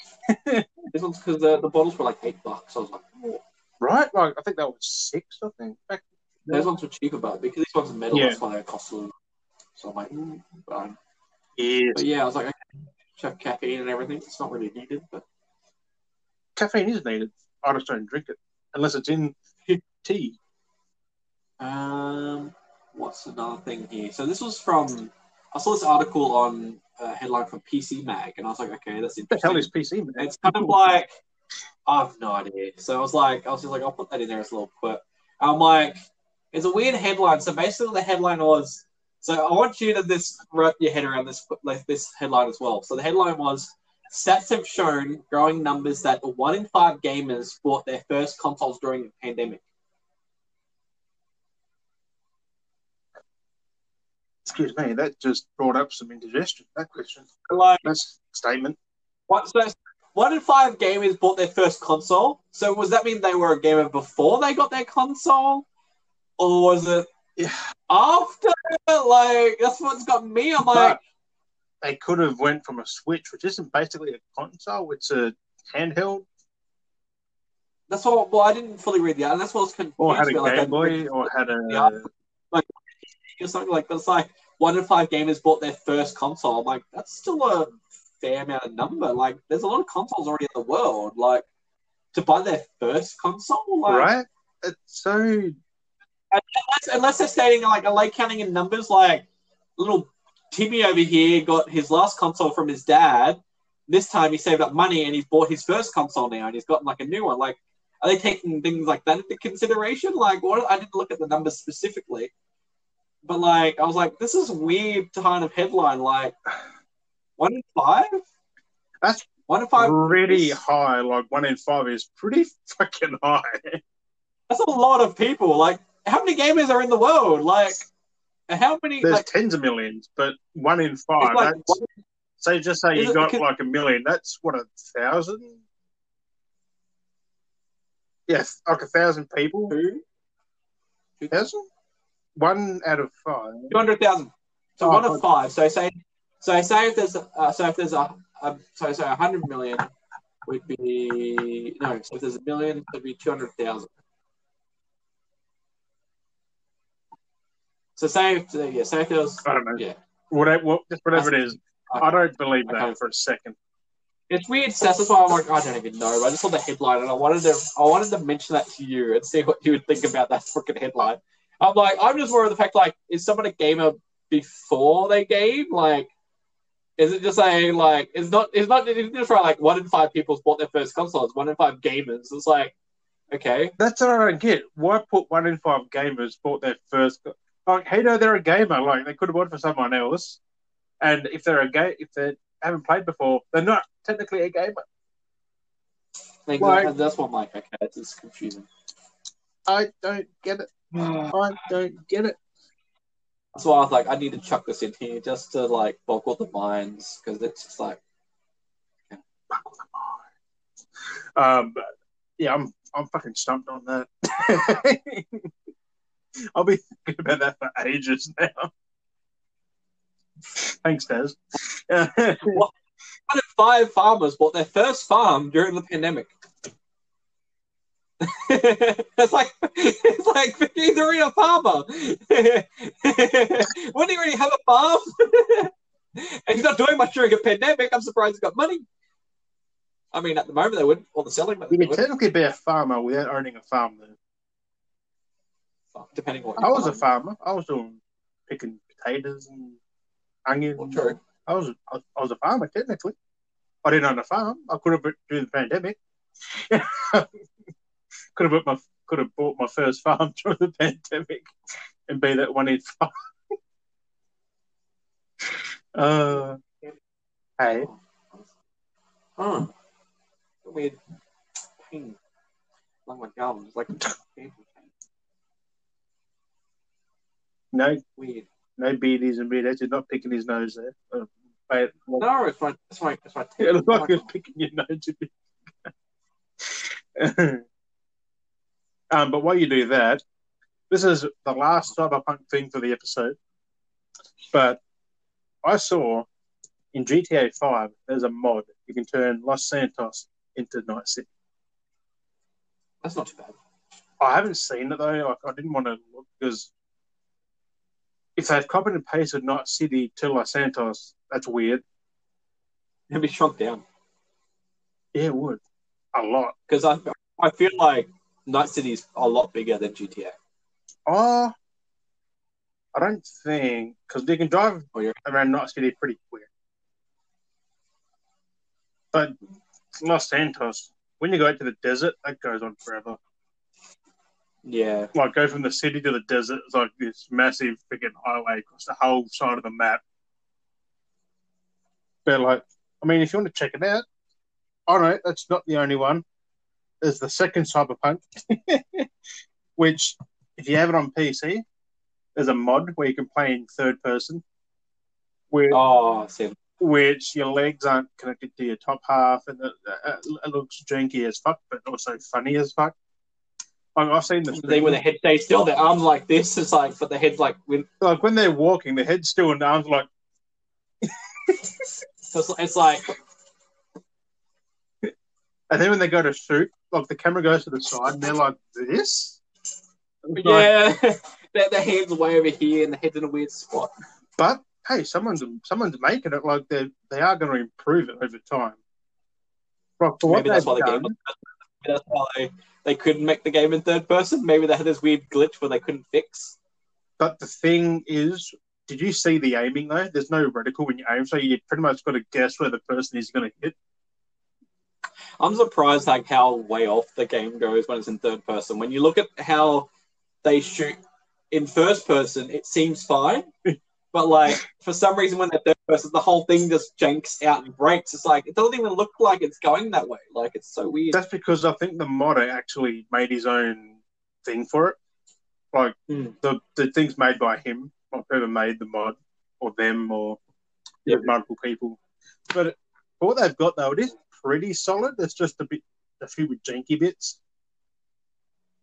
This one's because the bottles were like $8. I was like, oh. Right? Like, I think that was $6, I think. Back those ones were cheaper, but because these ones are metal, that's why they cost a little. So I'm like, yes. But yeah, I was like, okay, check caffeine and everything. It's not really needed, but... Caffeine is needed. I just don't drink it unless it's in tea. What's another thing here? So this was from I saw this article on a headline from PC Mag, and I was like, okay, that's interesting. What the hell is PC Mag? It's kind of like I have no idea. So I was just like, I'll put that in there as a little quip. I'm like, it's a weird headline. So basically, the headline was. So I want you to wrap your head around this headline as well. So the headline was. Stats have shown growing numbers that 1 in 5 gamers bought their first consoles during the pandemic. Excuse me, that just brought up some indigestion, that question. Like, that's a statement. So 1 in 5 gamers bought their first console. So does that mean they were a gamer before they got their console? Or was it after? Like, that's what's got me. I'm like... They could have went from a Switch, which isn't basically a console; it's a handheld. That's all. Well, I didn't fully read the article. That's what I was confused. Or had a Game Boy, or had a like or something like that's like 1 in 5 gamers bought their first console. I'm like, that's still a fair amount of number. Like, there's a lot of consoles already in the world. Like, to buy their first console, like, right? It's so unless they're stating like a late counting in numbers, like little. Timmy over here got his last console from his dad. This time he saved up money and he's bought his first console now and he's gotten like a new one. Like, are they taking things like that into consideration? Like, what? I didn't look at the numbers specifically, but like, I was like, this is a weird kind of headline. Like, 1 in 5? That's 1 in 5. Pretty high. Like, 1 in 5 is pretty fucking high. That's a lot of people. Like, how many gamers are in the world? Like, how many? There's like, tens of millions, but 1 in 5. Like, that's, so just say you got like a million. That's what 1,000. Yes, like 1,000 people. 2,000. 1 out of 5. 200,000. So 1 of 5. So say if there's so 100 million would be no. So if there's a million, it'd be 200,000. So say if it was... I don't know. Yeah. Whatever it is. I don't believe that for a second. It's weird, Seth. That's why I'm like, I don't even know. But I just saw the headline and I wanted to mention that to you and see what you would think about that freaking headline. I'm like, I'm just worried about the fact, like, is someone a gamer before they game? Like, is it just saying, like, it's just right, like, 1 in 5 people bought their first console. It's 1 in 5 gamers. It's like, okay. That's what I don't get. Why put 1 in 5 gamers bought their first... like, hey, no, they're a gamer. Like, they could have bought it for someone else. And if they're if they haven't played before, they're not technically a gamer. Like, that's what I'm like. Okay, it's confusing. I don't get it. I don't get it. So I was like, I need to chuck this in here just to like boggle the minds because it's just like boggle the minds. Yeah, I'm fucking stumped on that. I'll be thinking about that for ages now. Thanks, Des. What? One in five farmers bought their first farm during the pandemic. It's like he's already a farmer. Wouldn't he already have a farm? And he's not doing much during a pandemic. I'm surprised he's got money. I mean, at the moment they wouldn't. Or the selling. You would technically be a farmer without owning a farm, though. Depending on what I was farming. A farmer. I was doing picking potatoes and onions. Well, true. I was a farmer, technically. I didn't own a farm. I could have during the pandemic. could have bought my first farm during the pandemic and be that one in farm. Hey. Oh. Weird pain. Like my gum. It's like pain. No. Weird. No beardies and beardettes. You're not picking his nose there. No, it's my tail. It looks like you're picking your nose. But while you do that, this is the last Cyberpunk thing for the episode. But I saw in GTA 5, there's a mod. You can turn Los Santos into Night City. That's not too bad. I haven't seen it, though. I didn't want to look because... if they've copied and pasted Night City to Los Santos, that's weird. It'd be shrunk down. Yeah, it would. A lot. Because I feel like Night City is a lot bigger than GTA. Oh, I don't think... because they can drive around Night City pretty quick. But Los Santos, when you go out to the desert, that goes on forever. Yeah. Like, go from the city to the desert. It's like this massive freaking highway across the whole side of the map. But, like, I mean, if you want to check it out, all right, that's not the only one. There's the second Cyberpunk, which, if you have it on PC, there's a mod where you can play in third person. Which your legs aren't connected to your top half, and it looks janky as fuck, but also funny as fuck. I've seen the they with the head, they still their arms like this. It's like, but the head's like when they're walking, the head's still and the arms like. It's like. And then when they go to shoot, like the camera goes to the side, and they're like this. It's yeah, like... the head's way over here, and the head's in a weird spot. But hey, someone's making it. Like they are going to improve it over time. Right, maybe that's why the game. That's why they couldn't make the game in third person. Maybe they had this weird glitch where they couldn't fix. But the thing is, did you see the aiming, though? There's no reticle when you aim, so you pretty much got to guess where the person is going to hit. I'm surprised like how way off the game goes when it's in third person. When you look at how they shoot in first person, it seems fine. But like for some reason when they're third person, the whole thing just janks out and breaks. It's like it doesn't even look like it's going that way. Like it's so weird. That's because I think the modder actually made his own thing for it. Like the thing's made by him, not whoever made the mod or them or multiple people. But for what they've got though, it is pretty solid. It's just a few janky bits,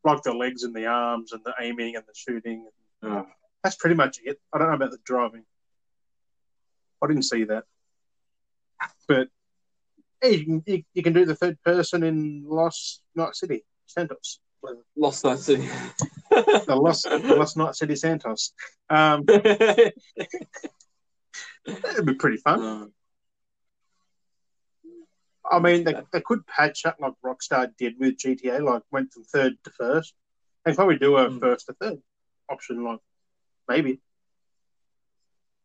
like the legs and the arms and the aiming and the shooting. That's pretty much it. I don't know about the driving. I didn't see that, but hey, you can do the third person in Lost Night City Santos. the Lost Night City Santos. It'd be pretty fun. I mean, they could patch up like Rockstar did with GTA, like went from third to first. They probably do a first to third option, like maybe.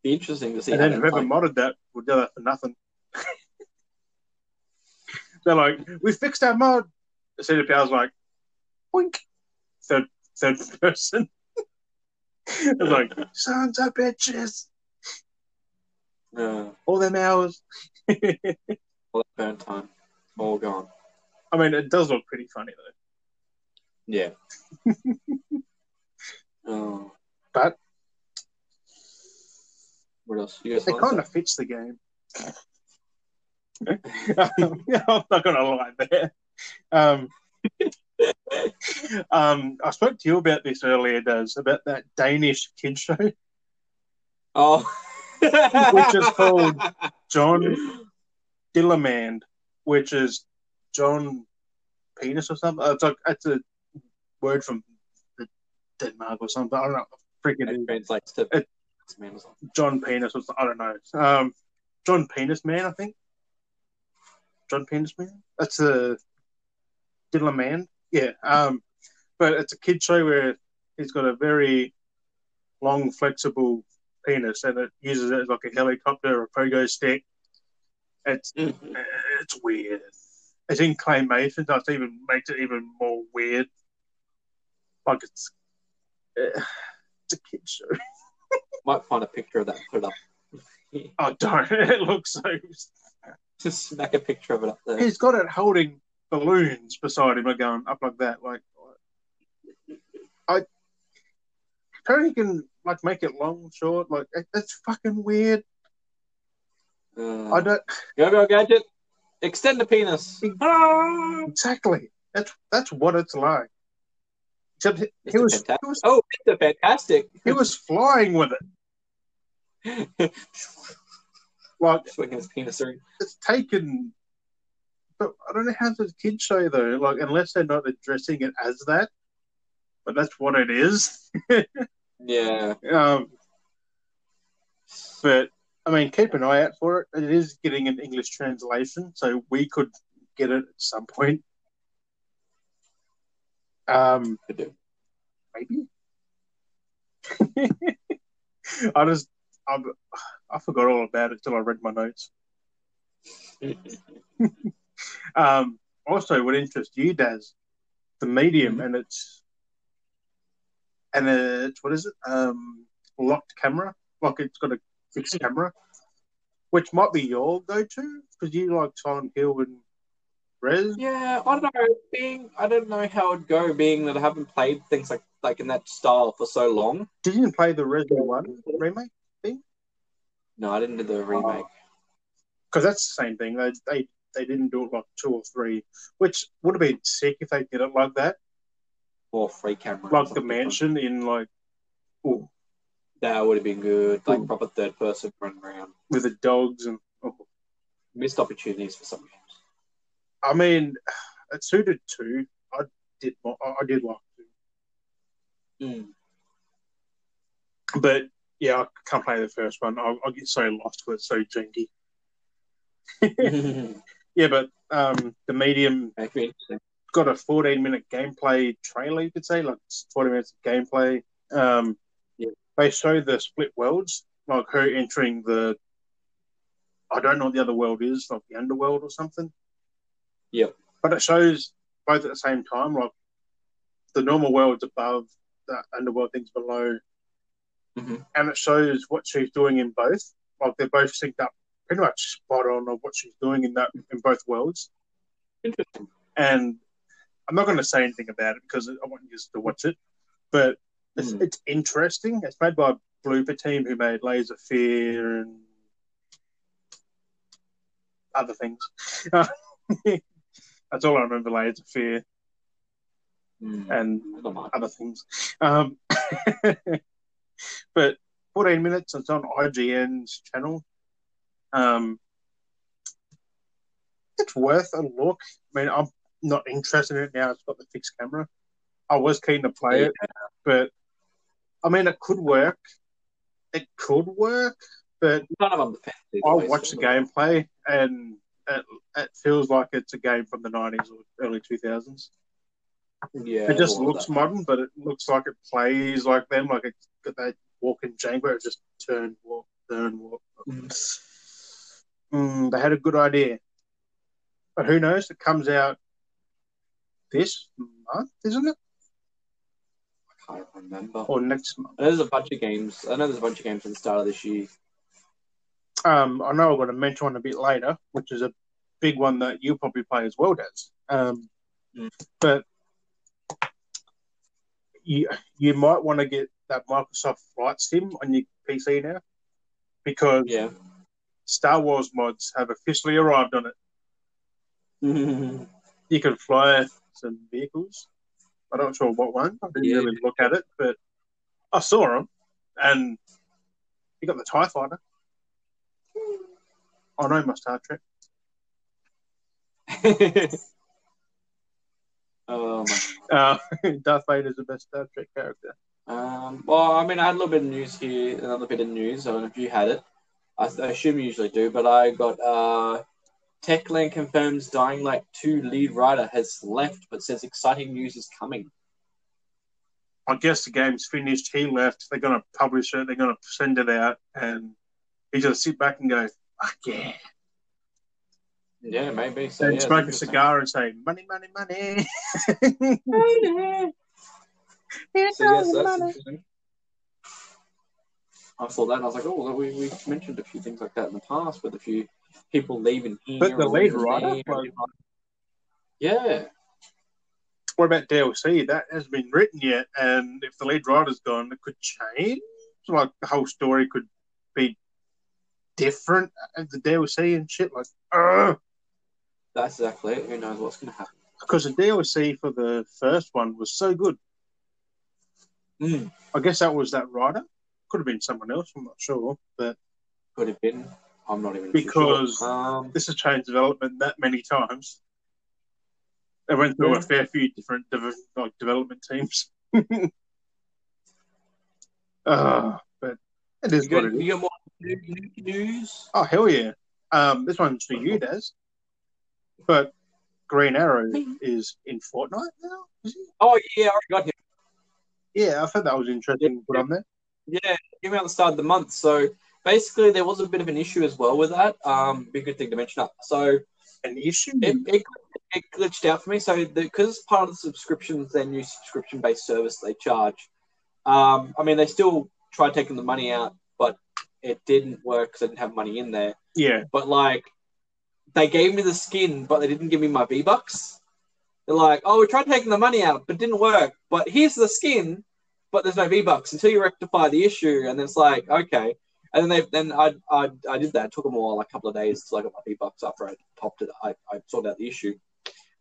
Be interesting to see. And then whoever modded that would do that for nothing. They're like, we fixed our mod. The CDPR's like, boink, third person. Like, sons of bitches. All them hours. All that burn time. All gone. I mean, it does look pretty funny, though. Yeah. Oh. But what else? You guys it kind of fits the game. I'm not going to lie there. I spoke to you about this earlier, Daz, about that Danish kid show. Oh. Which is called John Dillermand, which is John Penis or something. It's like, it's a word from the Denmark or something. I don't know. Freaking it translates to man or something. John Penis or something. I don't know. John Penis Man, I think. John Penis Man. That's a Dillermand. Yeah. But it's a kid show where he's got a very long, flexible penis, and it uses it as like a helicopter or a pogo stick. It's weird. It's in claymation, so it even makes it even more weird. Like it's a kid show. Might find a picture of that and put it up. Oh, don't! It looks so. Just smack a picture of it up there. He's got it holding balloons beside him, like going up like that. Like I apparently can like make it long, short. Like that's fucking weird. I don't. Go gadget. Extend the penis. Exactly. That's what it's like. Except he was oh, it's fantastic. He was flying with it. Like swinging his penis around. It's taken. But I don't know how the kids show though. Like unless they're not addressing it as that, but that's what it is. Yeah. But. I mean, keep an eye out for it. It is getting an English translation, so we could get it at some point. Maybe. I forgot all about it till I read my notes. Also, what interests you, Daz? The Medium, mm-hmm. and it's what is it? Locked camera, like it's got a fixed camera, which might be your go-to because you like Silent Hill and Rez. Yeah, I don't know. I don't know how it'd go, being that I haven't played things like in that style for so long. Did you play the Rez 1 remake thing? No, I didn't do the remake. Because that's the same thing. They didn't do it like 2 or 3, which would have been sick if they did it like that. Or free camera. Like the mansion in like... Ooh. That would have been good, like proper third person running around with the dogs and missed opportunities for some games. I mean, it suited 2. I did like 2, but yeah, I can't play the first one. I get so lost with it, so janky. Yeah, but the Medium got a 14-minute gameplay trailer. You could say like 40 minutes of gameplay. They show the split worlds, like her entering the, I don't know what the other world is, like the underworld or something. Yeah. But it shows both at the same time, like the normal world's above, the underworld thing's below. Mm-hmm. And it shows what she's doing in both. Like they're both synced up pretty much spot on of what she's doing in both worlds. Interesting. And I'm not going to say anything about it because I want you to watch it, but it's interesting. It's made by a Blooper team who made Layers of Fear and other things. That's all I remember, Layers of Fear and other things. But 14 minutes, it's on IGN's channel. It's worth a look. I mean, I'm not interested in it now. It's got the fixed camera. I was keen to play it, but I mean, it could work. It could work, but none of them defensive. I watch the gameplay, and it feels like it's a game from the 90s or early 2000s. Yeah, it just looks modern, but it looks like it plays like them. Like it's got that walk in Django, it just turn, walk, turn, walk. They had a good idea, but who knows? It comes out this month, isn't it? can't remember. Or next month. I know there's a bunch of games. At the start of this year. I know I've got to mention one a bit later, which is a big one that you probably play as well, Daz. But you might want to get that Microsoft Flight Sim on your PC now, because Star Wars mods have officially arrived on it. You can fly some vehicles. I'm not sure what one. I didn't really look at it, but I saw them, and you got the TIE Fighter. I know my Star Trek. Oh my! Darth Vader is the best Star Trek character. Well, I mean, I had a little bit of news here, another bit of news. I don't know if you had it. I assume you usually do, but I got Techland confirms Dying Light 2 lead writer has left, but says exciting news is coming. I guess the game's finished. He left. They're going to publish it. They're going to send it out, and he's going to sit back and go, "Fuck yeah." Yeah, maybe. So, and smoke a cigar and say, "Money, money, money." Money. I saw that and I was like, oh, we mentioned a few things like that in the past with a few people leaving here. But the lead writer? Yeah. What about DLC? That hasn't been written yet, and if the lead writer's gone, it could change. So, like, the whole story could be different as the DLC and shit. Like, that's exactly it. Who knows what's going to happen? Because the DLC for the first one was so good. I guess that was that writer. Could have been someone else. I'm not sure, but could have been. I'm not even sure. This has changed development that many times. They went through a fair few different development teams. But it is good. You got more news? Oh hell yeah! This one's for you, Daz. But Green Arrow is in Fortnite now. Is he? Oh yeah, I got him. Yeah, I thought that was interesting to put on there. Yeah, came out at the start of the month. So basically, there was a bit of an issue as well with that. Be a good thing to mention up. So an issue? It glitched out for me. So because it's part of the subscriptions, their new subscription-based service they charge. I mean, they still tried taking the money out, but it didn't work because I didn't have money in there. Yeah. But, like, they gave me the skin, but they didn't give me my V-Bucks. They're like, oh, we tried taking the money out, but it didn't work. But here's the skin, but there's no V-Bucks until you rectify the issue. And then it's like, okay. And then I did that. It took them all like a couple of days till I got my V-Bucks after I popped it. I sorted out the issue.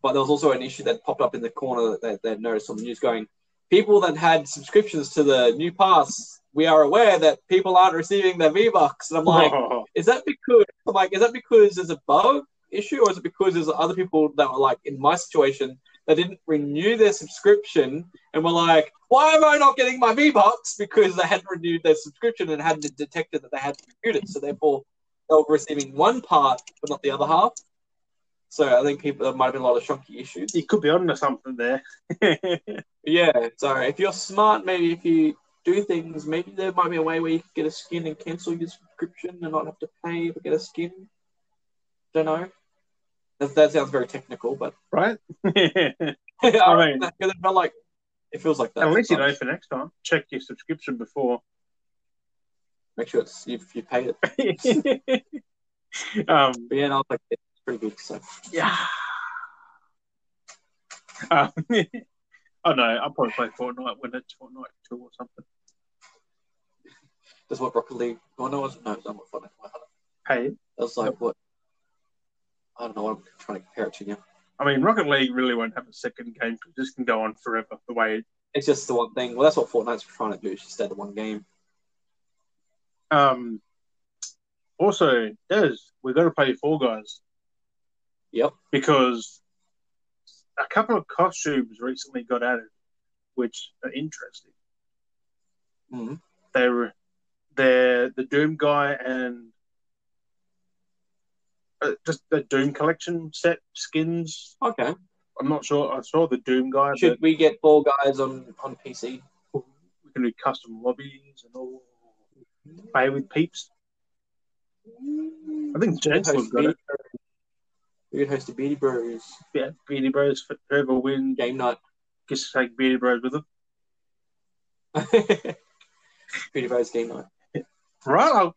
But there was also an issue that popped up in the corner that they noticed on the news going, people that had subscriptions to the new pass, we are aware that people aren't receiving their V-Bucks. And I'm like, is that because there's a bug issue, or is it because there's other people that were like in my situation that didn't renew their subscription and were like, why am I not getting my V-Bucks? Because they hadn't renewed their subscription and hadn't detected that they hadn't renewed it. So therefore, they were receiving one part but not the other half. So I think there might have been a lot of shonky issues. You could be on to something there. Yeah. So if you're smart, maybe if you do things, maybe there might be a way where you can get a skin and cancel your subscription and not have to pay to get a skin. Don't know. That sounds very technical, but right? I mean, it feels like that. Unless you know for next time, check your subscription before. Make sure you paid it. But yeah, and I was like, it's pretty good. So yeah. I know. I'll probably play Fortnite when it's Fortnite 2 or something. That's what Rocket League. Oh no, it's not what Fortnite. Hey, that's like what. I don't know what I'm trying to compare it to now. I mean, Rocket League really won't have a second game because this can go on forever the way it's just the one thing. Well, that's what Fortnite's trying to do. It's just stay the one game. Also, Des, we've got to play Fall Guys. Yep. Because a couple of costumes recently got added, which are interesting. Mm-hmm. They're the Doom guy and just the Doom collection set skins. Okay. I'm not sure. I saw the Doom guy. Should we get Fall Guys on PC? We can do custom lobbies and all. Play with peeps. I think Jensen's got it. We could host a Beardie Bros. Yeah, Beardie Bros. Forever win. Game night. Just take Beardie Bros with them. PewDiePie's game night. Right,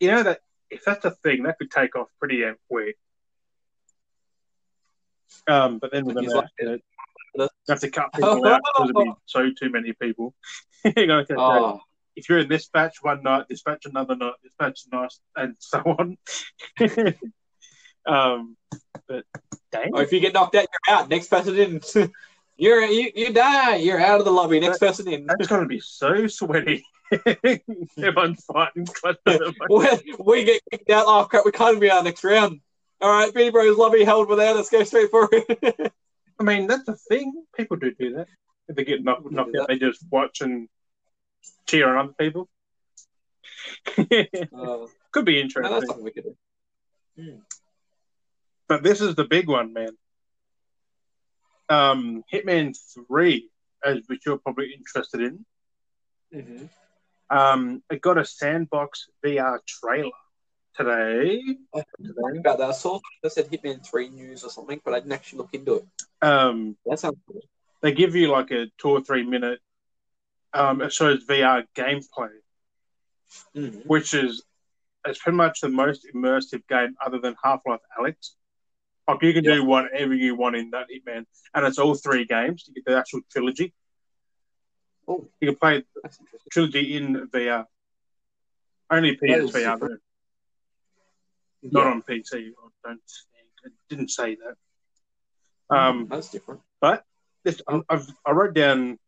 you know that if that's a thing, that could take off pretty damn quick. But then we're gonna have to cut people out because it'd be too many people. If you're in this batch one night, this batch another night, this batch nice, and so on. But dang. Or if you get knocked out, you're out. Next person in, you die. You're out of the lobby. Next person in. That's gonna be so sweaty. Everyone's fighting. We get kicked out. Oh crap! We can't be out next round. All right, Beardie Bros lobby held without. Let's go straight for it. I mean, that's a thing. People do that. If they get knocked out, they just watch and cheer on other people. Could be interesting. No, that's something we could do. But this is the big one, man. Hitman 3, as which you're probably interested in. Mm-hmm. It got a sandbox VR trailer today. I heard about that. I saw they said Hitman 3 news or something, but I didn't actually look into it. That sounds cool. They give you like a 2 or 3 minute. It shows VR gameplay, which is it's pretty much the most immersive game other than Half-Life Alyx. Like you can do whatever you want in that Hitman, and it's all three games. You get the actual trilogy. Oh, you can play the trilogy in VR. Only PSVR, though. Not on PC. I don't think. It didn't say that. That's different. But this, I wrote down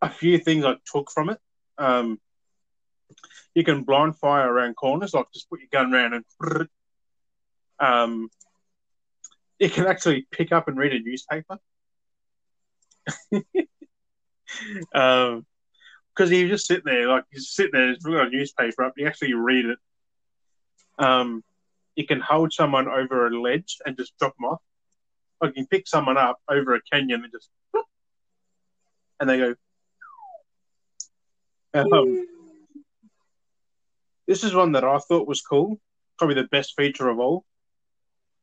a few things I took from it. You can blind fire around corners, like just put your gun around and... you can actually pick up and read a newspaper. Because you just sit there, just look at a newspaper up, you actually read it. You can hold someone over a ledge and just drop them off. Or you can pick someone up over a canyon and just... and they go... this is one that I thought was cool. Probably the best feature of all.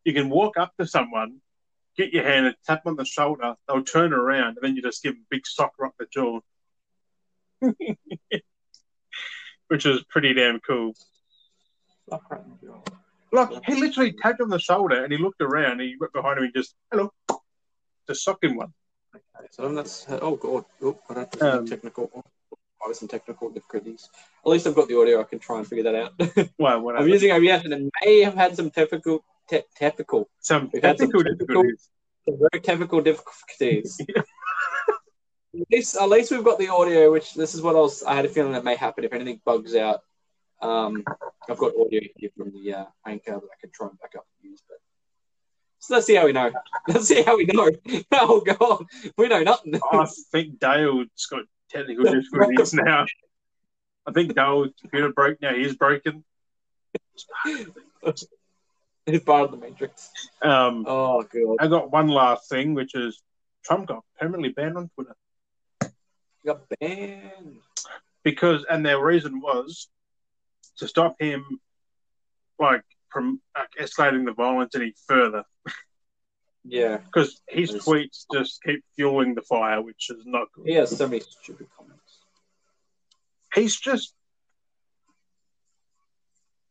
You can walk up to someone, get your hand and tap on the shoulder. They'll turn around, and then you just give them a big socker up the jaw, which is pretty damn cool. Look, he literally tapped on the shoulder, and he looked around, and he went behind him and just hello, just socked him one. Okay, so that's I don't have some technical. I was some technical difficulties. At least I've got the audio. I can try and figure that out. Well, I'm using OBS, and it may have had some technical. Some technical difficulties. At least we've got the audio, which this is what I had a feeling that may happen if anything bugs out. I've got audio here from the Anchor that I can try and back up and use. But so let's see how we know. Oh God, we know nothing. I think Dale's got technical difficulties now. I think Dale's computer broke now. He's broken. It's part of the Matrix. Oh, God. I got one last thing, which is Trump got permanently banned on Twitter. He got banned. And their reason was to stop him from escalating the violence any further. Yeah. Because his tweets just keep fueling the fire, which is not good. He has so many stupid comments. He's just...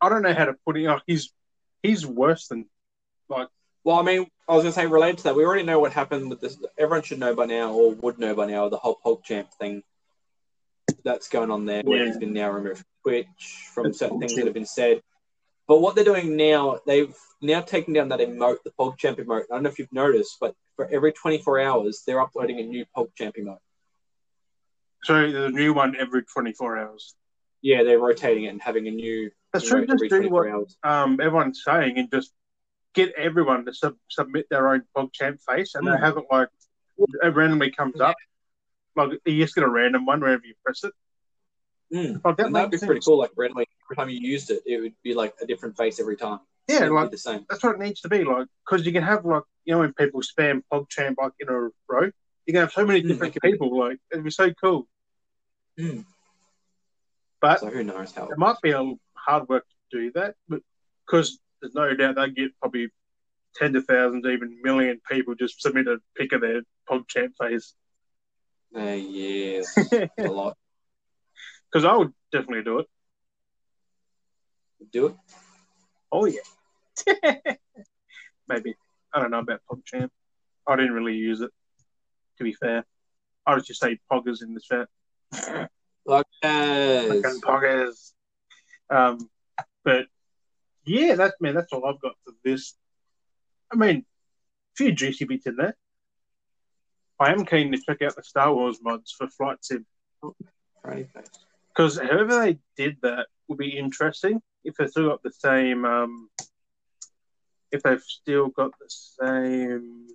I don't know how to put it. He's worse than, Well, I mean, I was going to say, related to that, we already know what happened with this. Everyone should know by now, or would know by now, the whole PogChamp thing that's going on there, where he's been now removed from Twitch, from certain things that have been said. But what they're doing now, they've now taken down that emote, the PogChamp emote. I don't know if you've noticed, but for every 24 hours, they're uploading a new PogChamp emote. So there's a new one every 24 hours. Yeah, they're rotating it and having a new... They should just do what everyone's saying and just get everyone to submit their own PogChamp face, and they have it it randomly comes up. You just get a random one wherever you press it. That'd be pretty cool. Randomly, every time you used it, it would be a different face every time. Yeah, the same. That's what it needs to be because you can have when people spam PogChamp in a row, you can have so many different people. It'd be so cool. But so who knows how it might be hard work to do that, because there's no doubt they get probably tens of thousands, even million people just submit a pic of their PogChamp face. Yes, a lot. Because I would definitely do it. Do it? Oh, yeah. Maybe. I don't know about PogChamp. I didn't really use it, to be fair. I would just say poggers in the chat. Fucking poggers. But, yeah, that's all I've got for this. I mean, a few juicy bits in there. I am keen to check out the Star Wars mods for Flight Sim. Because however they did that would be interesting if they still got the same... if they've still got the same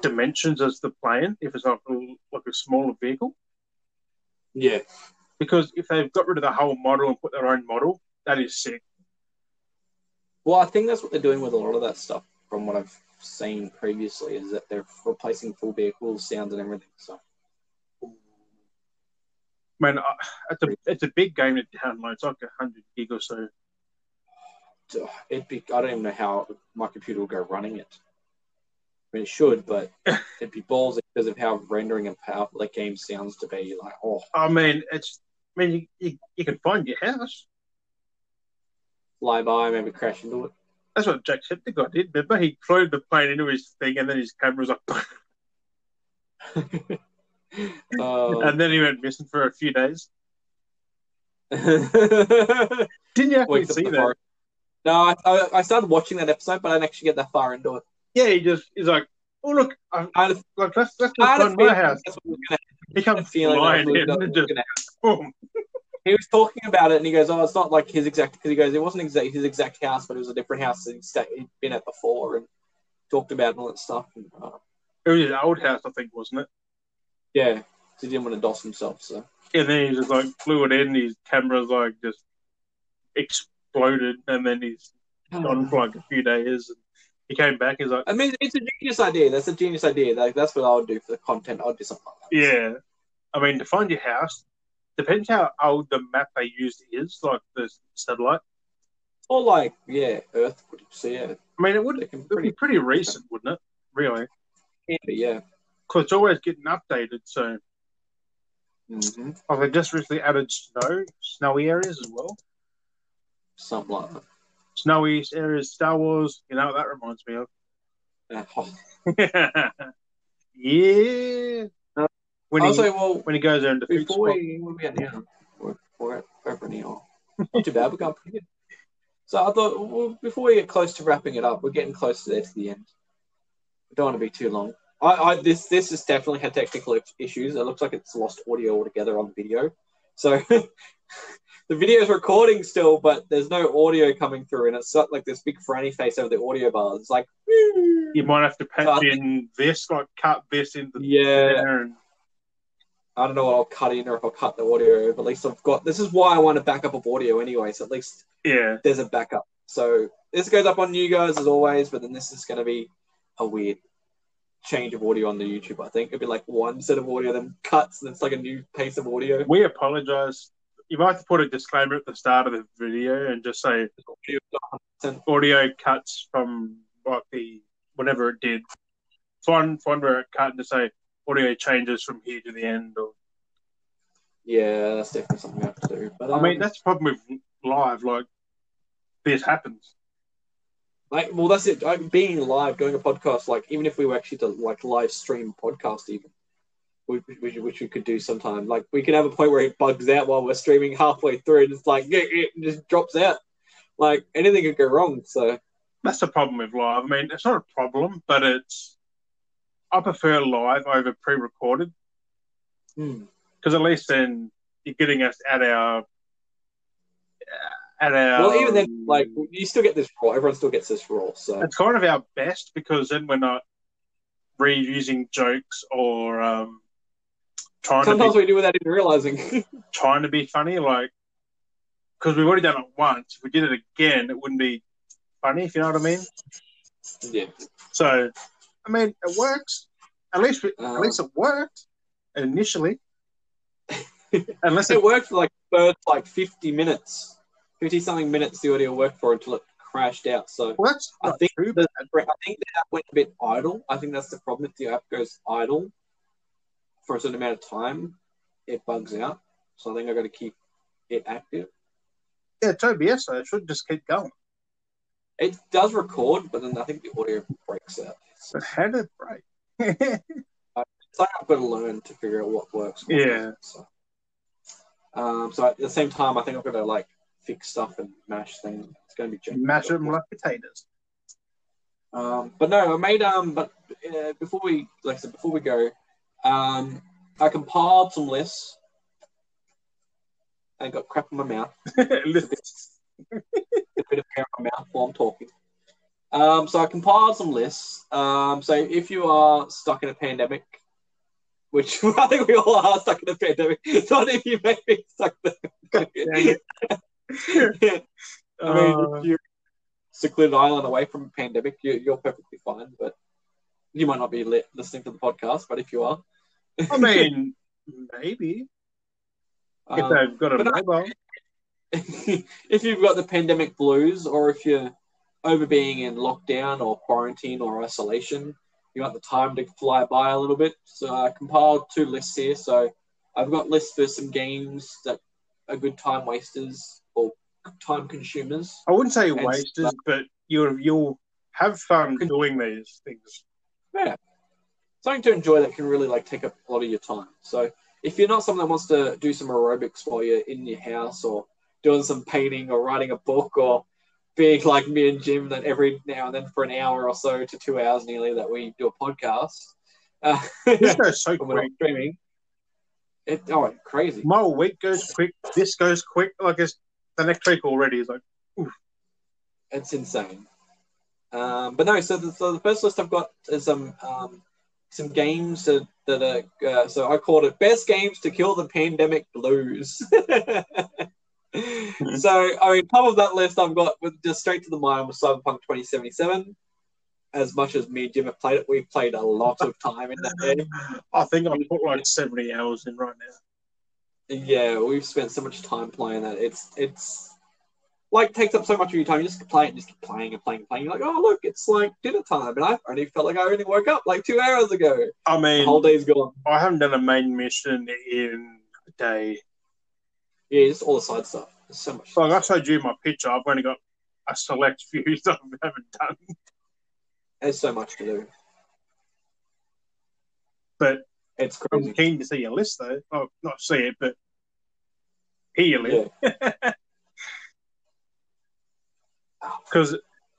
dimensions as the plane, if it's like a smaller vehicle. Yeah. Because if they've got rid of the whole model and put their own model, that is sick. Well, I think that's what they're doing with a lot of that stuff from what I've seen previously is that they're replacing full vehicles, sounds and everything. So, man, it's a big game to download. It's like 100 gig or so. I don't even know how my computer will go running it. I mean, it should, but it'd be ballsy because of how rendering and powerful that game sounds to be. Like, oh, I mean, you can find your house, fly by, maybe crash into it. That's what Jacksepticeye did. Remember, he flew the plane into his thing, and then his camera was like, and then he went missing for a few days. Didn't you actually see that? Forest. No, I started watching that episode, but I didn't actually get that far into it. Yeah, he's like, oh, look, let's just run my house. He comes flying in and just boom. He was talking about it, and he goes, oh, it's not like his exact, because he goes, it wasn't his exact house, but it was a different house that he'd been at before and talked about and all that stuff. And, it was his old house, I think, wasn't it? Yeah, because he didn't want to DOS himself, so. And then he just, like, flew it in, and his camera's, like, just exploded, and then he's gone for, like, a few days. And he came back, he's like... I mean, it's a genius idea. That's a genius idea. Like, that's what I would do for the content. I'd do something like that. Yeah. I mean, to find your house... Depends how old the map they used is, like the satellite. Or like, yeah, Earth. So, yeah. I mean, it would be pretty recent, wouldn't it? Really? Yeah. Because it's always getting updated, so... Mm-hmm. Oh, they just recently added snowy areas as well. Something like that. Snowy areas, Star Wars, you know what that reminds me of? Yeah. When he goes around to fix it. We're over an hour. Not too bad. We're going pretty good. So I thought, well, before we get close to wrapping it up, we're getting close to there to the end. We don't want to be too long. This has definitely had technical issues. It looks like it's lost audio altogether on the video. So the video's recording still, but there's no audio coming through, and it's not like this big franny face over the audio bar. It's like... You might have to patch in this, like cut this into there and... I don't know what I'll cut in or if I'll cut the audio, but at least I've got... This is why I want a backup of audio anyway, so at least there's a backup. So this goes up on you guys as always, but then this is going to be a weird change of audio on the YouTube, I think. It'll be like one set of audio, then cuts, and it's like a new piece of audio. We apologise. You might have to put a disclaimer at the start of the video and just say audio cuts from like the... whatever it did. Find where it cut and just say... audio changes from here to the end. Or... Yeah, that's definitely something I have to do. But I mean, that's the problem with live. Like, this happens. Like, well, that's it. Being live, doing a podcast, like, even if we were actually to, like, live stream podcast even, which we could do sometime. Like, we could have a point where it bugs out while we're streaming halfway through and it's like, it just drops out. Like, anything could go wrong, so. That's the problem with live. I mean, it's not a problem, but it's... I prefer live over pre-recorded because at least then you're getting us at our. Well, even then, like you still get this raw. Everyone still gets this raw. So it's kind of our best because then we're not reusing jokes or trying. Sometimes we do without even realizing. Trying to be funny, like because we've already done it once. If we did it again, it wouldn't be funny. If you know what I mean? Yeah. So. I mean, it works. At least it worked initially. Unless it worked for like first, like 50 something minutes, the audio worked for until it crashed out. So I think the app went a bit idle. I think that's the problem. If the app goes idle, for a certain amount of time, it bugs out. So I think I've got to keep it active. Yeah, it's OBS, so it should just keep going. It does record, but then I think the audio breaks out. But how did it break? It's like I've got to learn to figure out what works. So at the same time, I think I've got to like fix stuff and mash things. It's going to be janky. Mash them like potatoes. But no, I made before we go, I compiled some lists and got crap in my mouth. a bit of hair in my mouth while I'm talking. So I compiled some lists. So if you are stuck in a pandemic, which I think we all are stuck in a pandemic, not if you may be stuck in a pandemic. I mean, if you're secluded island away from a pandemic, you're perfectly fine, but you might not be listening to the podcast, but if you are. I mean, maybe. If they've got a mobile. If you've got the pandemic blues, or if you're over being in lockdown or quarantine or isolation, you want the time to fly by a little bit. So I compiled two lists here. So I've got lists for some games that are good time wasters or time consumers. I wouldn't say wasters, but you'll have fun doing these things. Yeah. Something to enjoy that can really like take up a lot of your time. So if you're not someone that wants to do some aerobics while you're in your house or doing some painting or writing a book or being like me and Jim that every now and then for an hour or so to 2 hours nearly that we do a podcast. This goes so quick. Streaming. Crazy. My week goes quick. This goes quick. Like it's the next week already. It's like, oof. It's insane. But no, so the first list I've got is some games that are so I called it Best Games to Kill the Pandemic Blues. So, I mean, top of that list I've got, with just straight to the mind, was Cyberpunk 2077. As much as me and Jim have played it, we've played a lot of time in that game. I think I've put like 70 hours in right now. Yeah, we've spent so much time playing that. It's like takes up so much of your time. You just play it and just keep playing. You're like, oh, look, it's like dinner time. And I only felt like I only woke up like 2 hours ago. I mean, the whole day's gone. I haven't done a main mission in a day. Yeah, just all the side stuff. There's so much. Like I showed you my picture. I've only got a select few that I haven't done. There's so much to do. But it's crazy. I'm keen to see your list, though. Oh, not see it, but hear your list. Because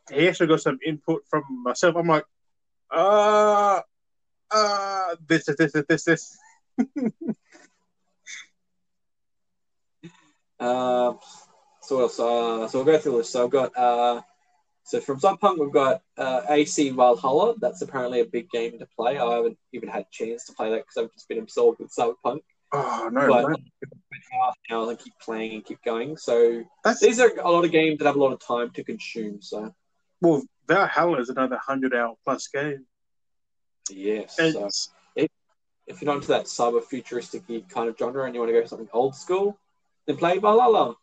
he actually got some input from myself. I'm like, this. So what else? So we'll go through the list. So I've got so from Cyberpunk we've got AC Valhalla. That's apparently a big game to play. I haven't even had a chance to play that because I've just been absorbed with Cyberpunk. Oh no! But now I keep playing and keep going. So these are a lot of games that have a lot of time to consume. So well, Valhalla is another 100 hour plus game. Yes. And so if you're not into that cyber futuristic kind of genre and you want to go to something old school. They play Valhalla.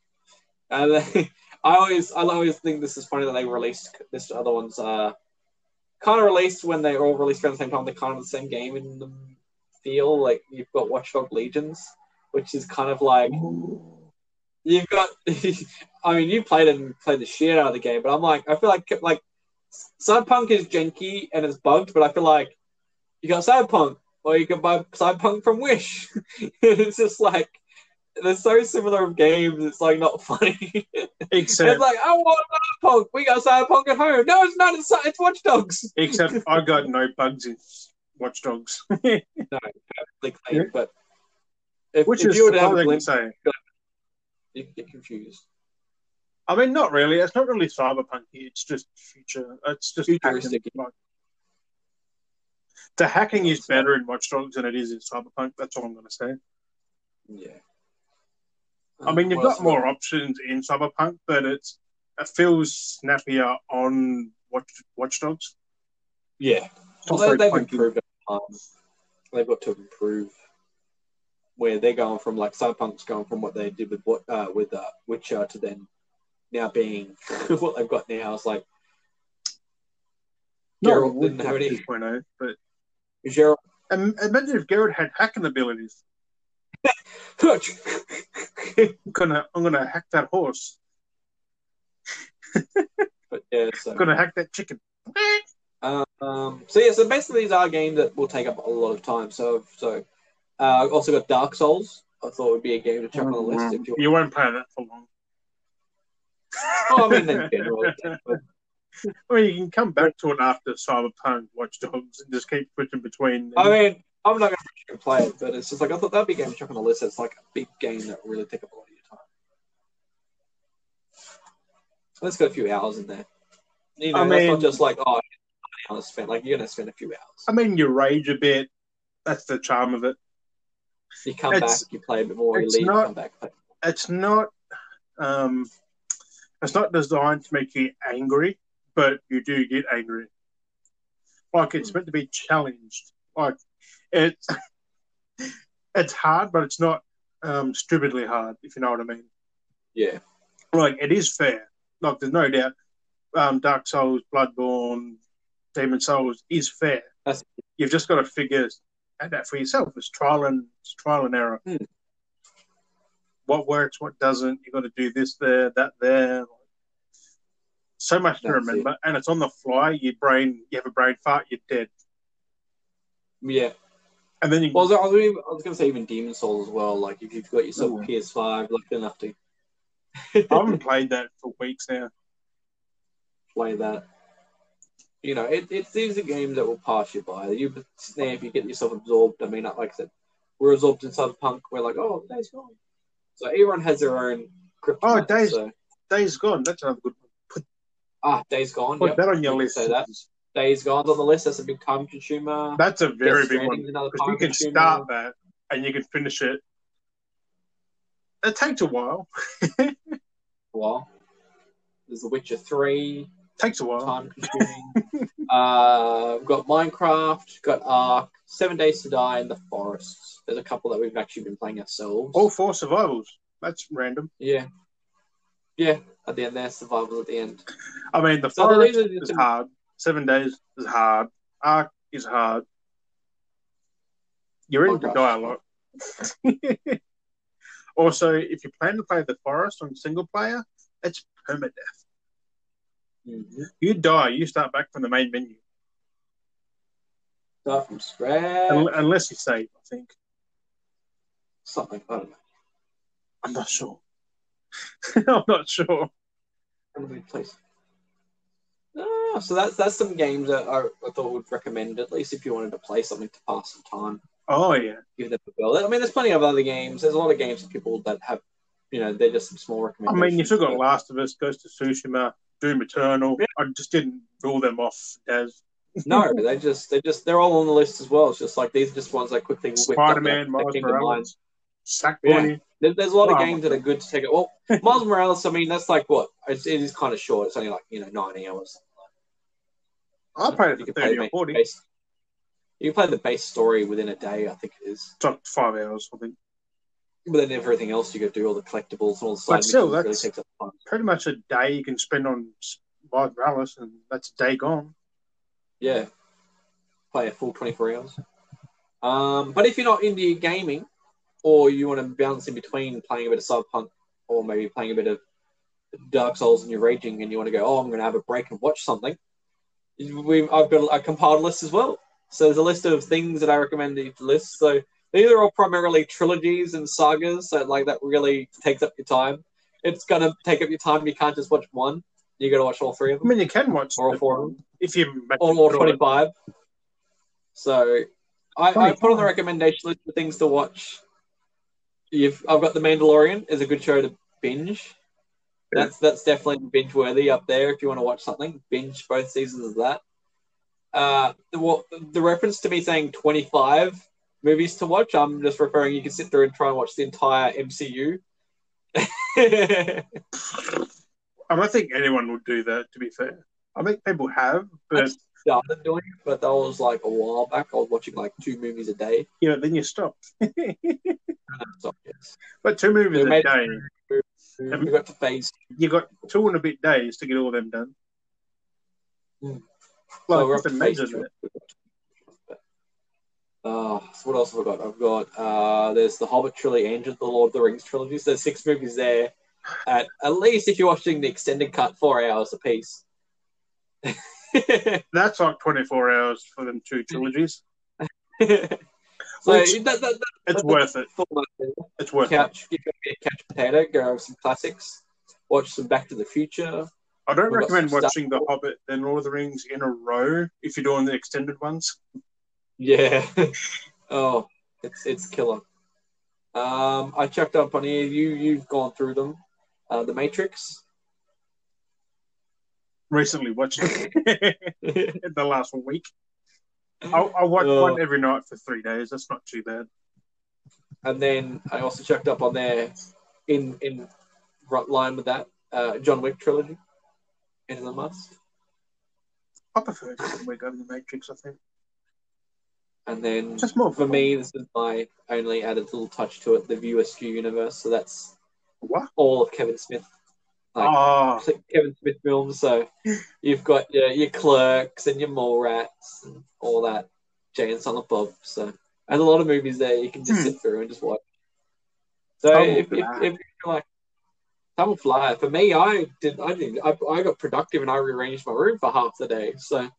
And I always think this is funny that they released this other one's kind of released when they all released around the same time. They're kind of the same game in the feel. Like you've got Watch Dogs Legions, which is kind of like you've got. I mean, you played it and played the shit out of the game, but I'm like, I feel like Cyberpunk is janky and it's bugged, but I feel like you got Cyberpunk or you can buy Cyberpunk from Wish. It's just like. They're so similar in games, it's like not funny. Except, it's like, I want Cyberpunk. We got Cyberpunk at home. No, it's not. It's Watch Dogs. Except I got no bugs in Watch Dogs. No, perfectly clean. Yeah. But if you would have a glimpse, you get confused. I mean, not really. It's not really cyberpunk. It's just future. It's just futuristic. Hacking. The hacking is better in Watch Dogs than it is in Cyberpunk. That's all I'm going to say. Yeah. I mean, you've got more options in Cyberpunk, but it feels snappier on Watch Dogs. Yeah. Well, they've improved over time. They've got to improve where they're going from, like, Cyberpunk's going from what they did with Witcher to then now being what they've got now. It's like, Geralt didn't have any. Geralt Imagine if Garrett had hacking abilities. I'm gonna hack that horse. But yeah, so I'm gonna hack that chicken. So basically these are games that will take up a lot of time. So I've also got Dark Souls. I thought it would be a game to check on the list. If you won't play that for long. Oh, I mean, in general. Well, you can come back to it after Cyberpunk, Watch Dogs, and just keep switching between. I mean, I'm not going to play it, but it's just like, I thought that would be a game to check on the list. It's like a big game that will really take up a lot of your time. Let's get a few hours in there. You know, I mean, that's not just like, oh, I spent. Like, you're going to spend a few hours. I mean, you rage a bit. That's the charm of it. You come back, you play a bit more, you leave, not, come back. It's not designed to make you angry, but you do get angry. Like, it's meant to be challenged. Like, it's hard, but it's not stupidly hard, if you know what I mean. Yeah. Like, it is fair. Like, there's no doubt Dark Souls, Bloodborne, Demon's Souls is fair. You've just got to figure out that for yourself. It's trial and error. Mm. What works, what doesn't. You've got to do this there, that there. So much to remember. It. And it's on the fly. You have a brain fart, you're dead. Yeah. And then I was going to say even Demon's Souls as well. Like, if you've got yourself a PS5, like, you'll have to. I haven't played that for weeks now. Play that. You know, these are games that will pass you by. You get yourself absorbed. I mean, like I said, we're absorbed in Cyberpunk. We're like, oh, Days Gone. So everyone has their own crypto. Oh, Days Gone. That's another good one. Days Gone. Put that on your list. So that's Days Gone's on the list. That's a big time consumer. That's a very big one. Because you can start that and you can finish it. It takes a while. There's The Witcher 3. Takes a while. Time consuming. We've got Minecraft, got Ark, 7 Days to Die, and The Forest. There's a couple that we've actually been playing ourselves. All 4 survivals. That's random. Yeah. Yeah. At the end, there's survivals at the end. I mean, The Forest is hard. 7 Days is hard. Ark is hard. You're in to die a lot. Also, if you plan to play The Forest on single player, it's permadeath. Mm-hmm. You die, you start back from the main menu. Start from scratch. Unless you save, I think. Something, I don't know. I'm not sure. So that's some games that I thought would recommend, at least if you wanted to play something to pass some time. Oh, yeah. Give them a go. I mean, there's plenty of other games. There's a lot of games for people that have, you know, they're just some small recommendations. I mean, you've still got Last of Us, Ghost of Tsushima, Doom Eternal. Yeah. I just didn't rule them off as. No, they're all on the list as well. It's just like these are just ones I quickly whipped up. Spider-Man, Miles Morales, Sackboy. Yeah. There's a lot of games that are good to take it. Well, Miles Morales, I mean, that's like what? It is kind of short. It's only like, 9 hours. I played it for 30 or 40. You can play the base story within a day, I think it is. It's like 5 hours, I think. But then everything else you got to do, all the collectibles and all the side missions, really takes up time. Pretty much a day you can spend on Miles Morales, and that's a day gone. Yeah, play a full 24 hours. But if you're not into gaming, or you want to bounce in between playing a bit of Cyberpunk, or maybe playing a bit of Dark Souls and you're raging, and you want to go, I'm going to have a break and watch something, I've got a compiled list as well. So there's a list of things that I recommend to list. So these are all primarily trilogies and sagas, so like that really takes up your time. It's going to take up your time. You can't just watch one. You got to watch all three of them. I mean, you can watch all four of them if you all 25. So I put on the recommendation list for things to watch. I've got The Mandalorian is a good show to binge. That's definitely binge worthy up there if you want to watch something. Binge both seasons of that. The reference to me saying 25 movies to watch, I'm just referring you can sit through and try and watch the entire MCU. I don't think anyone would do that, to be fair. I think people have, but... I started doing it, but that was like a while back. I was watching like 2 movies a day. Yeah, then you stopped. Yes. But 2 movies a day. We got to phase 2. You got 2 and a bit days to get all of them done. Mm. Well, we're up to phase 2. So what else have I got? I've got there's the Hobbit trilogy and the Lord of the Rings trilogy. So there's 6 movies there. At least if you're watching the extended cut, 4 hours a piece. That's like 24 hours for them 2 trilogies. So it's worth it. It's worth it. Couch potato, go over some classics, watch some Back to the Future. I don't recommend watching The Hobbit and Lord of the Rings in a row if you're doing the extended ones. Yeah. Oh, it's killer. I checked up on here. You've gone through them. The Matrix. Recently watched it in the last week. I watch one every night for 3 days. That's not too bad. And then I also checked up on there in line with that John Wick trilogy. End of the Must. I prefer John Wick over The Matrix, I think. And then just more for me, this is my only added little touch to it, the VSQ universe. So that's all of Kevin Smith. Kevin Smith films. So you've got your Clerks and your Mallrats and all that. Jay and Silent Bob. So, and a lot of movies there you can just sit through and just watch. So if you like Tumble Flyer, for me, I got productive and I rearranged my room for half the day. So,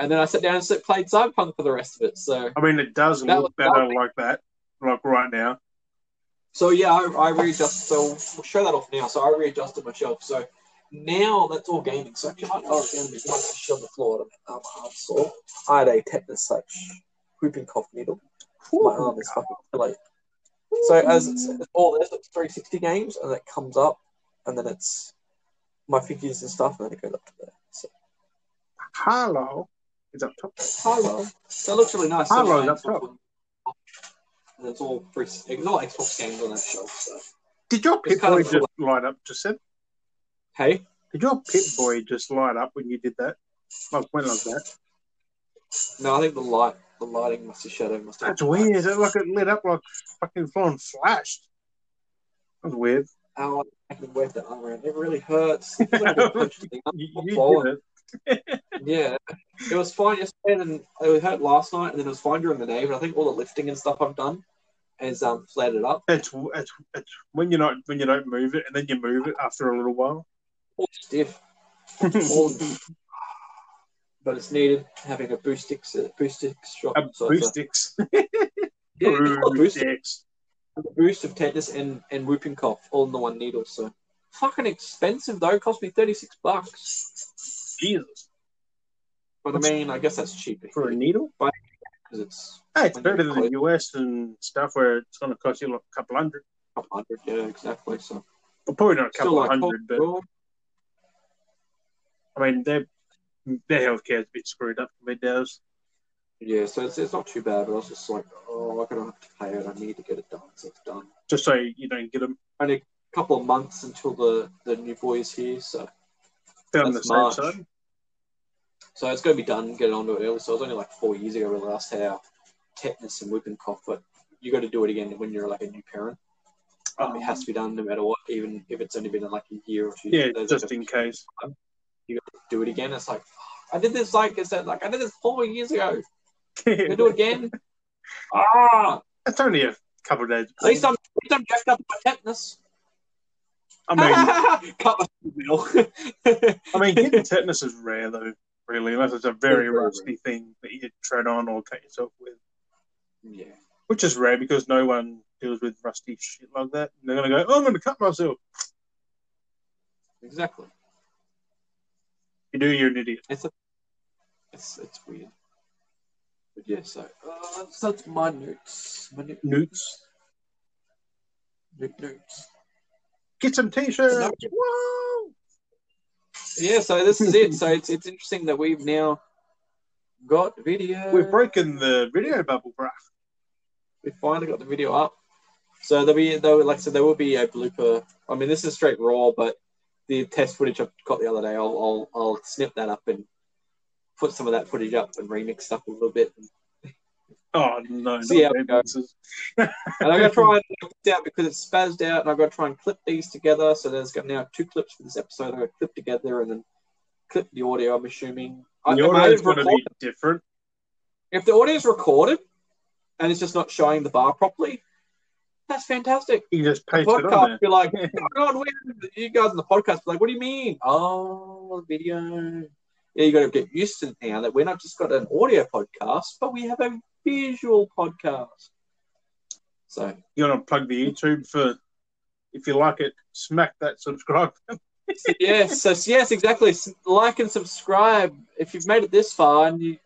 and then I sat down and played Cyberpunk for the rest of it. So I mean, it does look better like that, like right now. So yeah, I readjusted. So we'll show that off now. So I readjusted my shelf. So now that's all gaming. So actually, I was going to be shit on the floor. My arm sore. I had a tetanus like whooping cough needle. My arm is fucking killing. So as it's all there's like 360 games, and it comes up, and then it's my figures and stuff, and then it goes up to there. So hello, it's up top. Hello, that looks really nice. Hello, that's up top. And it's all free, it's all Xbox games on that shelf. So. Did your Pip Boy just light up just then? Hey? Did your Pip Boy just light up when you did that? Like, when was that? No, I think the lighting must have shut over. That's weird. Is it like it lit up like fucking flying flashed? That was weird. Ow, I can wave that arm around. It really hurts. It's like a punch thing. You did it. Yeah, it was fine yesterday, and it hurt last night, and then it was fine during the day. But I think all the lifting and stuff I've done has flared it up. It's when you don't move it, and then you move it after a little while. All stiff, but it's needed having a boost sticks shot. A boost of tetanus and whooping cough all in the one needle. So fucking expensive though. It cost me $36. Jesus. But I mean, I guess that's cheaper. For a needle? Because it's better than the US and stuff where it's going to cost you like a couple hundred. A couple hundred, yeah, exactly. So well, probably not a couple hundred, but I mean, their healthcare is a bit screwed up compared to ours. Yeah, so it's not too bad, but I was just like, I'm going to have to pay it. I need to get it done, so it's done. Just so you don't get them. Only a couple of months until the new boy is here, so. Down the same side. So it's going to be done, get it onto it early. So it was only like 4 years ago we last had our tetanus and whooping cough, but you got to do it again when you're like a new parent. It has to be done no matter what, even if it's only been like a year or 2 years. Yeah, just in case. You got to do it again. It's like, I did this 4 years ago. Can I do it again? It's only a couple of days. At least I'm jacked up with my tetanus. I mean, getting tetanus is rare, though, really, unless it's a very rusty thing that you tread on or cut yourself with. Yeah. Which is rare because no one deals with rusty shit like that. They're going to go, I'm going to cut myself. Exactly. You're an idiot. It's weird. But yeah, so that's my notes. Notes. Get some t-shirts. Whoa! Yeah, so this is it. So it's interesting that we've now got video. We've broken the video bubble, bruh. We finally got the video up. So there will be a blooper. I mean, this is straight raw, but the test footage I got the other day, I'll snip that up and put some of that footage up and remix up a little bit. Oh, no. See how it goes. And I've got to try and clip it out because it's spazzed out, and I've got to try and clip these together. So there's got now 2 clips for this episode. I've got to clip together and then clip the audio, I'm assuming. The audio is going to be different. If the audio is recorded, and it's just not showing the bar properly, that's fantastic. You just paste the podcast, it on be like, oh, God, you guys on the podcast be like, what do you mean? Oh, video. Yeah, you got to get used to it now that we're not just got an audio podcast, but we have a visual podcast. So you want to plug the YouTube for, if you like it, smack that subscribe button. Yes, exactly. Like and subscribe. If you've made it this far, and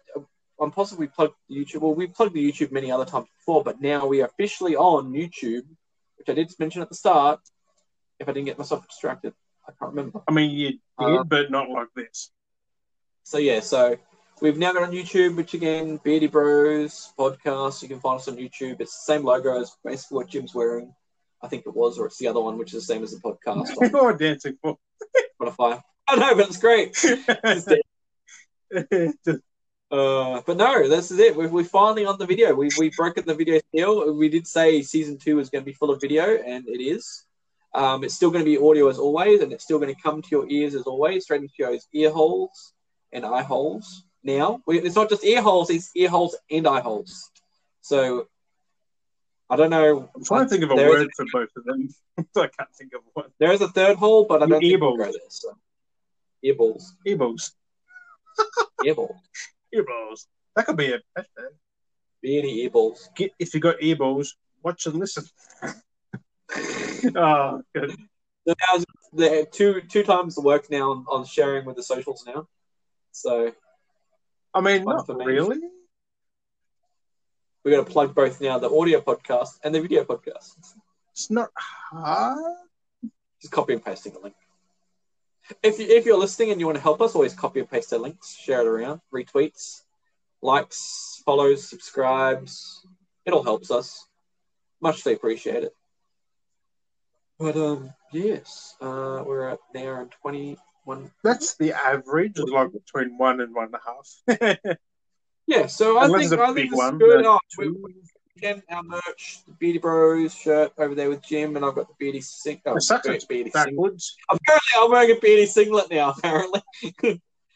I'm possibly plugged YouTube. Well, we've plugged the YouTube many other times before, but now we are officially on YouTube, which I did mention at the start. If I didn't get myself distracted, I can't remember. I mean, you did, but not like this. So, yeah, so we've now got on YouTube, which again, Beardie Bros Podcast. You can find us on YouTube. It's the same logo as basically what Jim's wearing. I think it was, or it's the other one, which is the same as the podcast. Or dancing for Spotify. I know, but it's great. But no, this is it. We're finally on the video. We've broken the video deal. We did say season 2 was going to be full of video, and it is. It's still going to be audio as always, and it's still going to come to your ears as always, straight into your ear holes and eye holes. Now, it's not just ear holes; it's ear holes and eye holes. So. I don't know. I'm trying to think of a word for both of them. I can't think of one. There is a third hole, but I don't think we'll go there. So. Earballs. Earballs. Earballs. Earballs. That could be a hashtag. Beardy earballs. If you got earballs, watch and listen. Oh, good. So now they're two times the work now on sharing with the socials now. So. I mean, not really. We're going to plug both now, the audio podcast and the video podcast. It's not hard. Just copy and pasting the link. If you're listening and you want to help us, always copy and paste the links, share it around, retweets, likes, follows, subscribes. It all helps us. Muchly appreciate it. But, yes, we're at an hour and 21. That's the average, like between 1 and 1.5. Yeah, so I think this is good. No. We can our merch, the Beardie Bros shirt over there with Jim, and I've got the Beardie singlet. Apparently, I'm wearing a Beardie singlet now, apparently.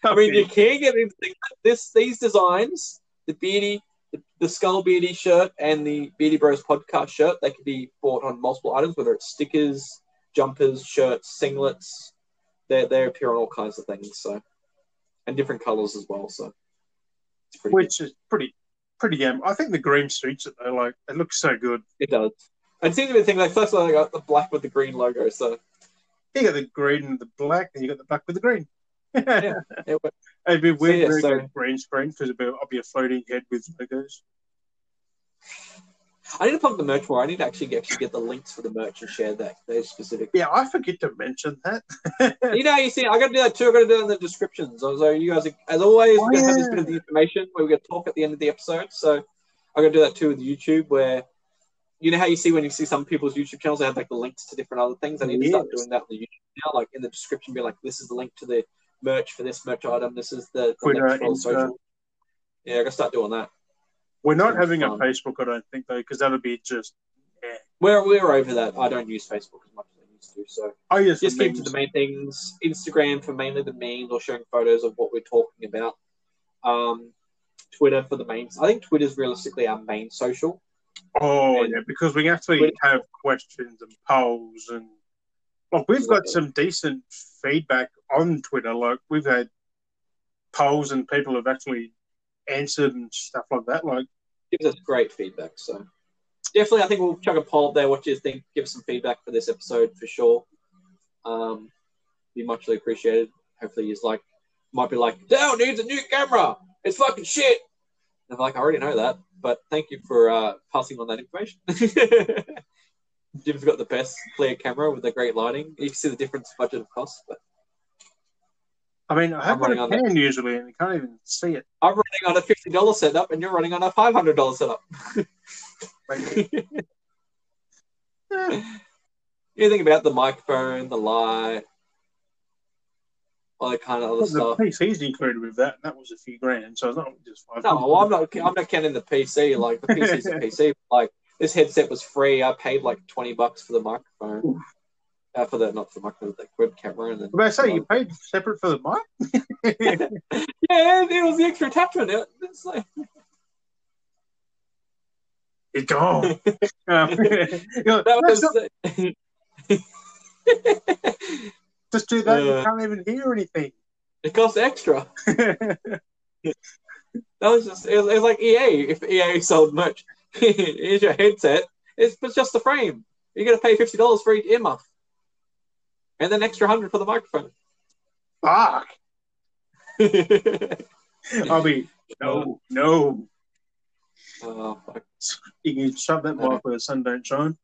I mean, you can get me these designs, the Beardie, the Skull Beardie shirt, and the Beardie Bros podcast shirt. They can be bought on multiple items, whether it's stickers, jumpers, shirts, singlets. They appear on all kinds of things, so, and different colours as well, so. Which good. Is pretty damn. I think the green suits it though. Like it looks so good. It does. And it seems to be the thing. Like first I got the black with the green logo. So you got the green and the black, and you got the black with the green. Yeah, it'd be weird so, yeah, so, green screen because I'll be a floating head with logos. I need to plug the merch more. I need to actually get the links for the merch and share those specific. Yeah, I forget to mention that. You see, I got to do that too. I got to do it in the descriptions. So you guys, as always, we're going to have this bit of the information where we're going to talk at the end of the episode. So I got to do that too with YouTube, where you know how you see when you see some people's YouTube channels, they have like the links to different other things. I need to start doing that with YouTube now, like in the description, be like, this is the link to the merch for this merch item. This is the Twitter, link for the social. Yeah, I got to start doing that. We're not having a Facebook, I don't think, though, because that would be just... Yeah. We're over that. I don't use Facebook as much as I used to, so just keep to the main things. Instagram for mainly the memes or sharing photos of what we're talking about. Twitter for the mains. I think Twitter's realistically our main social. Oh, and yeah, because we actually have questions and polls. And we've got some decent feedback on Twitter. Like, we've had polls and people have actually answered and stuff like that. Like, gives us great feedback. So definitely, I think we'll chuck a poll up there. What do you think? Give us some feedback for this episode for sure. Be muchly appreciated. Hopefully, he's like, might be like, Dale needs a new camera. It's fucking shit. And I'm like, I already know that, but thank you for passing on that information. Jim's got the best clear camera with the great lighting. You can see the difference budget of cost, but. I mean, I have one hand usually, and you can't even see it. I'm running on a $50 setup, and you're running on a $500 setup. You think about the microphone, the light, all that kind of other stuff. The PC's included with that, and that was a few grand, so it's not just $500. No, well, I'm not counting the PC. Like the PC's a PC. Like this headset was free. I paid like $20 for the microphone. Oof. For that, not for the microphone, the web camera. And then I say, you paid separate for the mic? Yeah, it was the extra attachment. It's like... He's gone. Just do that, you can't even hear anything. It costs extra. That was just, it was like EA, if EA sold merch. Here's your headset. It's just the frame. You're going to pay $50 for each earmuff. And then an extra $100 for the microphone. Fuck. I'll be, no. Oh, fuck. You can shove that mic where the sun don't shine.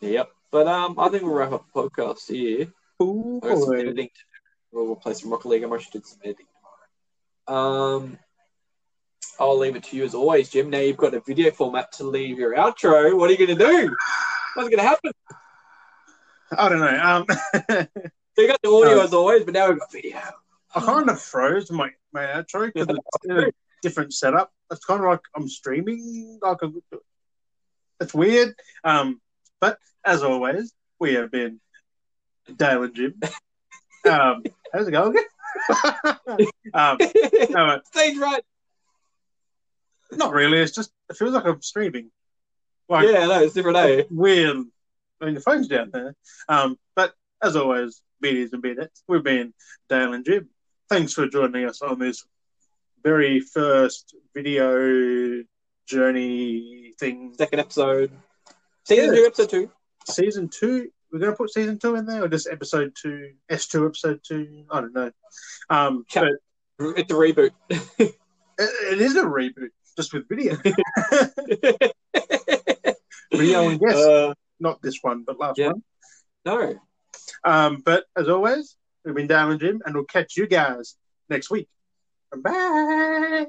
Yep. But I think we'll wrap up the podcast here. Ooh, boy. We'll play some Rocket League. I'm actually doing some editing tomorrow. I'll leave it to you as always, Jim. Now you've got a video format to leave your outro. What are you going to do? What's going to happen? I don't know. So you got the audio as always, but now we've got video. I kind of froze my outro because it's in a different setup. It's kind of like I'm streaming. It's weird. But as always, we have been Dale and Jim. How's it going? Stage right. Not really. It's just, it feels like I'm streaming. Like, yeah, no, it's different, eh? Weird. I mean, the phone's down there. But as always, BDs and BDettes, we've been Dale and Jim. Thanks for joining us on this very first video journey thing. Second episode. Season 2, episode 2. Season 2. We're going to put season 2 in there, or just episode 2, S2 episode 2? I don't know. But it's a reboot. It is a reboot, just with video. Video and guests. Not this one, but last one. No. But as always, we've been Dale and Jim, and we'll catch you guys next week. Bye.